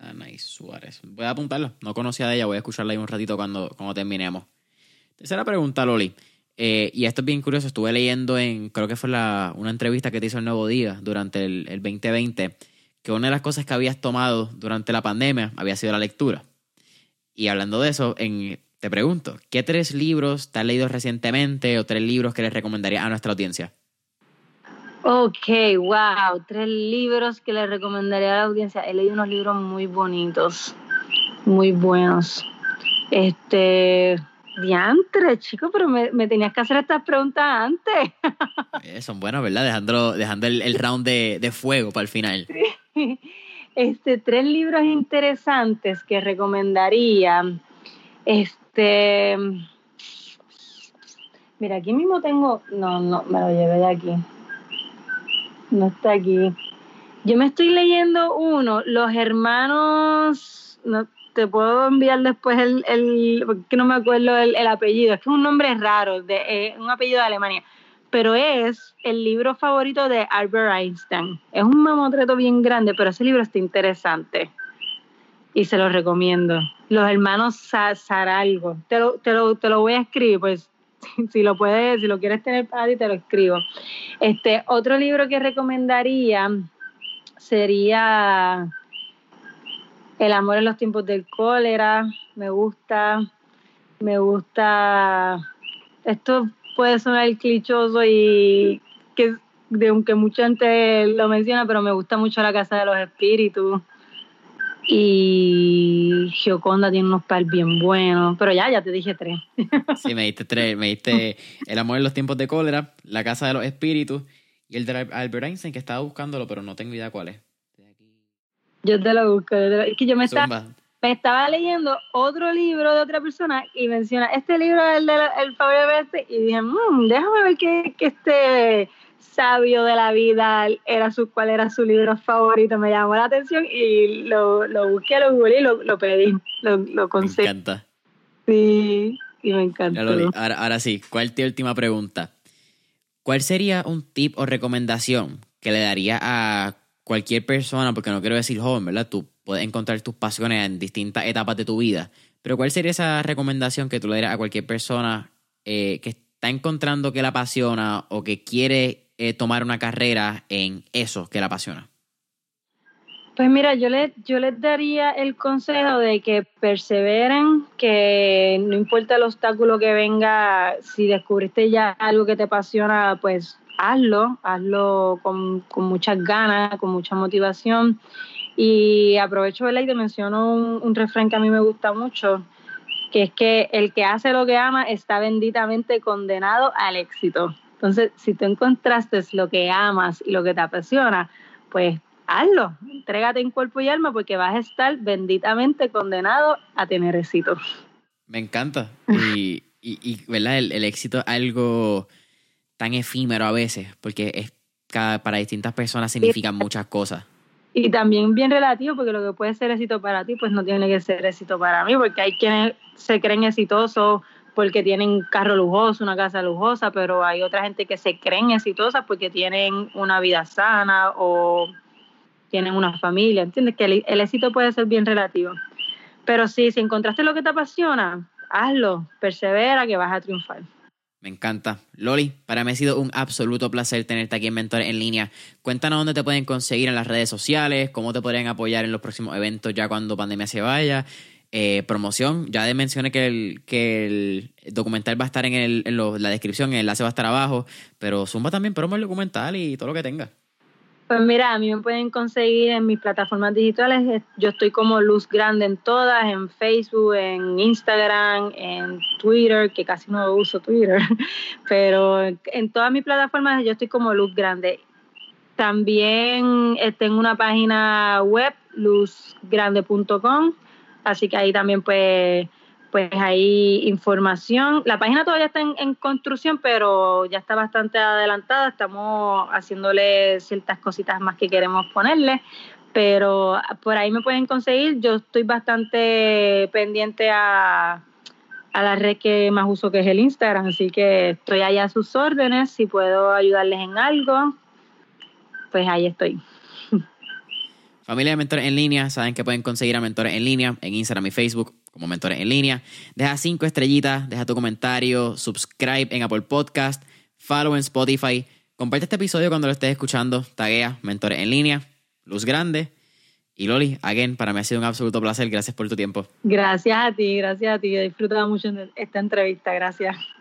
Danay Suárez, voy a apuntarlo, no conocía de ella, voy a escucharla ahí un ratito cuando terminemos. Tercera pregunta, Loli, y esto es bien curioso, estuve leyendo creo que fue una entrevista que te hizo El Nuevo Día durante el 2020, que una de las cosas que habías tomado durante la pandemia había sido la lectura. Y hablando de eso, te pregunto, ¿qué 3 libros te has leído recientemente o 3 libros que les recomendarías a nuestra audiencia? Ok, wow, 3 libros que les recomendaría a la audiencia. He leído unos libros muy bonitos, muy buenos. Diantre, chico, pero me tenías que hacer estas preguntas antes. Son buenas, ¿verdad? Dejando el round de fuego para el final. Sí. 3 libros interesantes que recomendaría. Mira, aquí mismo tengo... No, me lo llevé de aquí. No está aquí. Yo me estoy leyendo uno, Los hermanos... No, te puedo enviar después porque no me acuerdo el apellido. Es que es un nombre raro, un apellido de Alemania. Pero es el libro favorito de Albert Einstein. Es un mamotreto bien grande, pero ese libro está interesante. Y se lo recomiendo. Los hermanos Zaralgo. Te lo voy a escribir, pues si lo quieres tener para ti, te lo escribo. Otro libro que recomendaría sería El amor en los tiempos del cólera. Me gusta. Esto puede sonar clichoso y aunque mucha gente lo menciona, pero me gusta mucho La Casa de los Espíritus. Y Gioconda tiene unos par bien buenos. Pero ya te dije 3. Sí, me diste 3. Me diste El amor en los tiempos de cólera, La Casa de los Espíritus y el de Albert Einstein, que estaba buscándolo, pero no tengo idea cuál es. Yo te lo busco. Es que yo me estaba leyendo otro libro de otra persona y menciona, este libro es el favorito de este, y dije, déjame ver que este sabio de la vida cuál era su libro favorito. Me llamó la atención y lo busqué, lo googleé y lo pedí, lo conseguí. Me encanta. Sí, y me encanta. Ahora sí, ¿cuál es tu última pregunta? ¿Cuál sería un tip o recomendación que le daría a cualquier persona, porque no quiero decir joven, ¿verdad? Tú puedes encontrar tus pasiones en distintas etapas de tu vida, pero ¿cuál sería esa recomendación que tú le darías a cualquier persona que está encontrando que la apasiona o que quiere tomar una carrera en eso que la apasiona? Pues mira, yo les daría el consejo de que perseveren, que no importa el obstáculo que venga, si descubriste ya algo que te apasiona, pues hazlo con muchas ganas, con mucha motivación. Y aprovecho, ¿verdad?, y te menciono un refrán que a mí me gusta mucho, que es que el que hace lo que ama está benditamente condenado al éxito. Entonces, si tú encontraste lo que amas y lo que te apasiona, pues hazlo, entrégate en cuerpo y alma, porque vas a estar benditamente condenado a tener éxito. Me encanta. Y ¿verdad?, el éxito es algo tan efímero a veces, porque para distintas personas significan muchas cosas. Y también bien relativo, porque lo que puede ser éxito para ti, pues no tiene que ser éxito para mí, porque hay quienes se creen exitosos porque tienen un carro lujoso, una casa lujosa, pero hay otra gente que se creen exitosas porque tienen una vida sana o tienen una familia, ¿entiendes? Que el éxito puede ser bien relativo. Pero sí, si encontraste lo que te apasiona, hazlo, persevera, que vas a triunfar. Me encanta. Loli, para mí ha sido un absoluto placer tenerte aquí en Mentores en Línea. Cuéntanos dónde te pueden conseguir en las redes sociales, cómo te podrían apoyar en los próximos eventos ya cuando pandemia se vaya. Promoción, ya mencioné que el documental va a estar en la descripción, el enlace va a estar abajo, pero zumba también, promo el documental y todo lo que tenga. Pues mira, a mí me pueden conseguir en mis plataformas digitales. Yo estoy como Luz Grande en todas, en Facebook, en Instagram, en Twitter, que casi no uso Twitter, pero en todas mis plataformas yo estoy como Luz Grande. También tengo una página web, luzgrande.com, así que ahí también pues pues hay información. La página todavía está en construcción, pero ya está bastante adelantada. Estamos haciéndole ciertas cositas más que queremos ponerle, pero por ahí me pueden conseguir. Yo estoy bastante pendiente a la red que más uso, que es el Instagram, así que estoy allá a sus órdenes. Si puedo ayudarles en algo, pues ahí estoy. Familia de Mentores en Línea, saben que pueden conseguir a Mentores en Línea en Instagram y Facebook como Mentores en Línea. Deja 5 estrellitas, deja tu comentario, subscribe en Apple Podcast, follow en Spotify, comparte este episodio cuando lo estés escuchando, taguea Mentores en Línea, Luz Grande. Y Loli, again, para mí ha sido un absoluto placer. Gracias por tu tiempo. Gracias a ti, gracias a ti. He disfrutado mucho esta entrevista, gracias.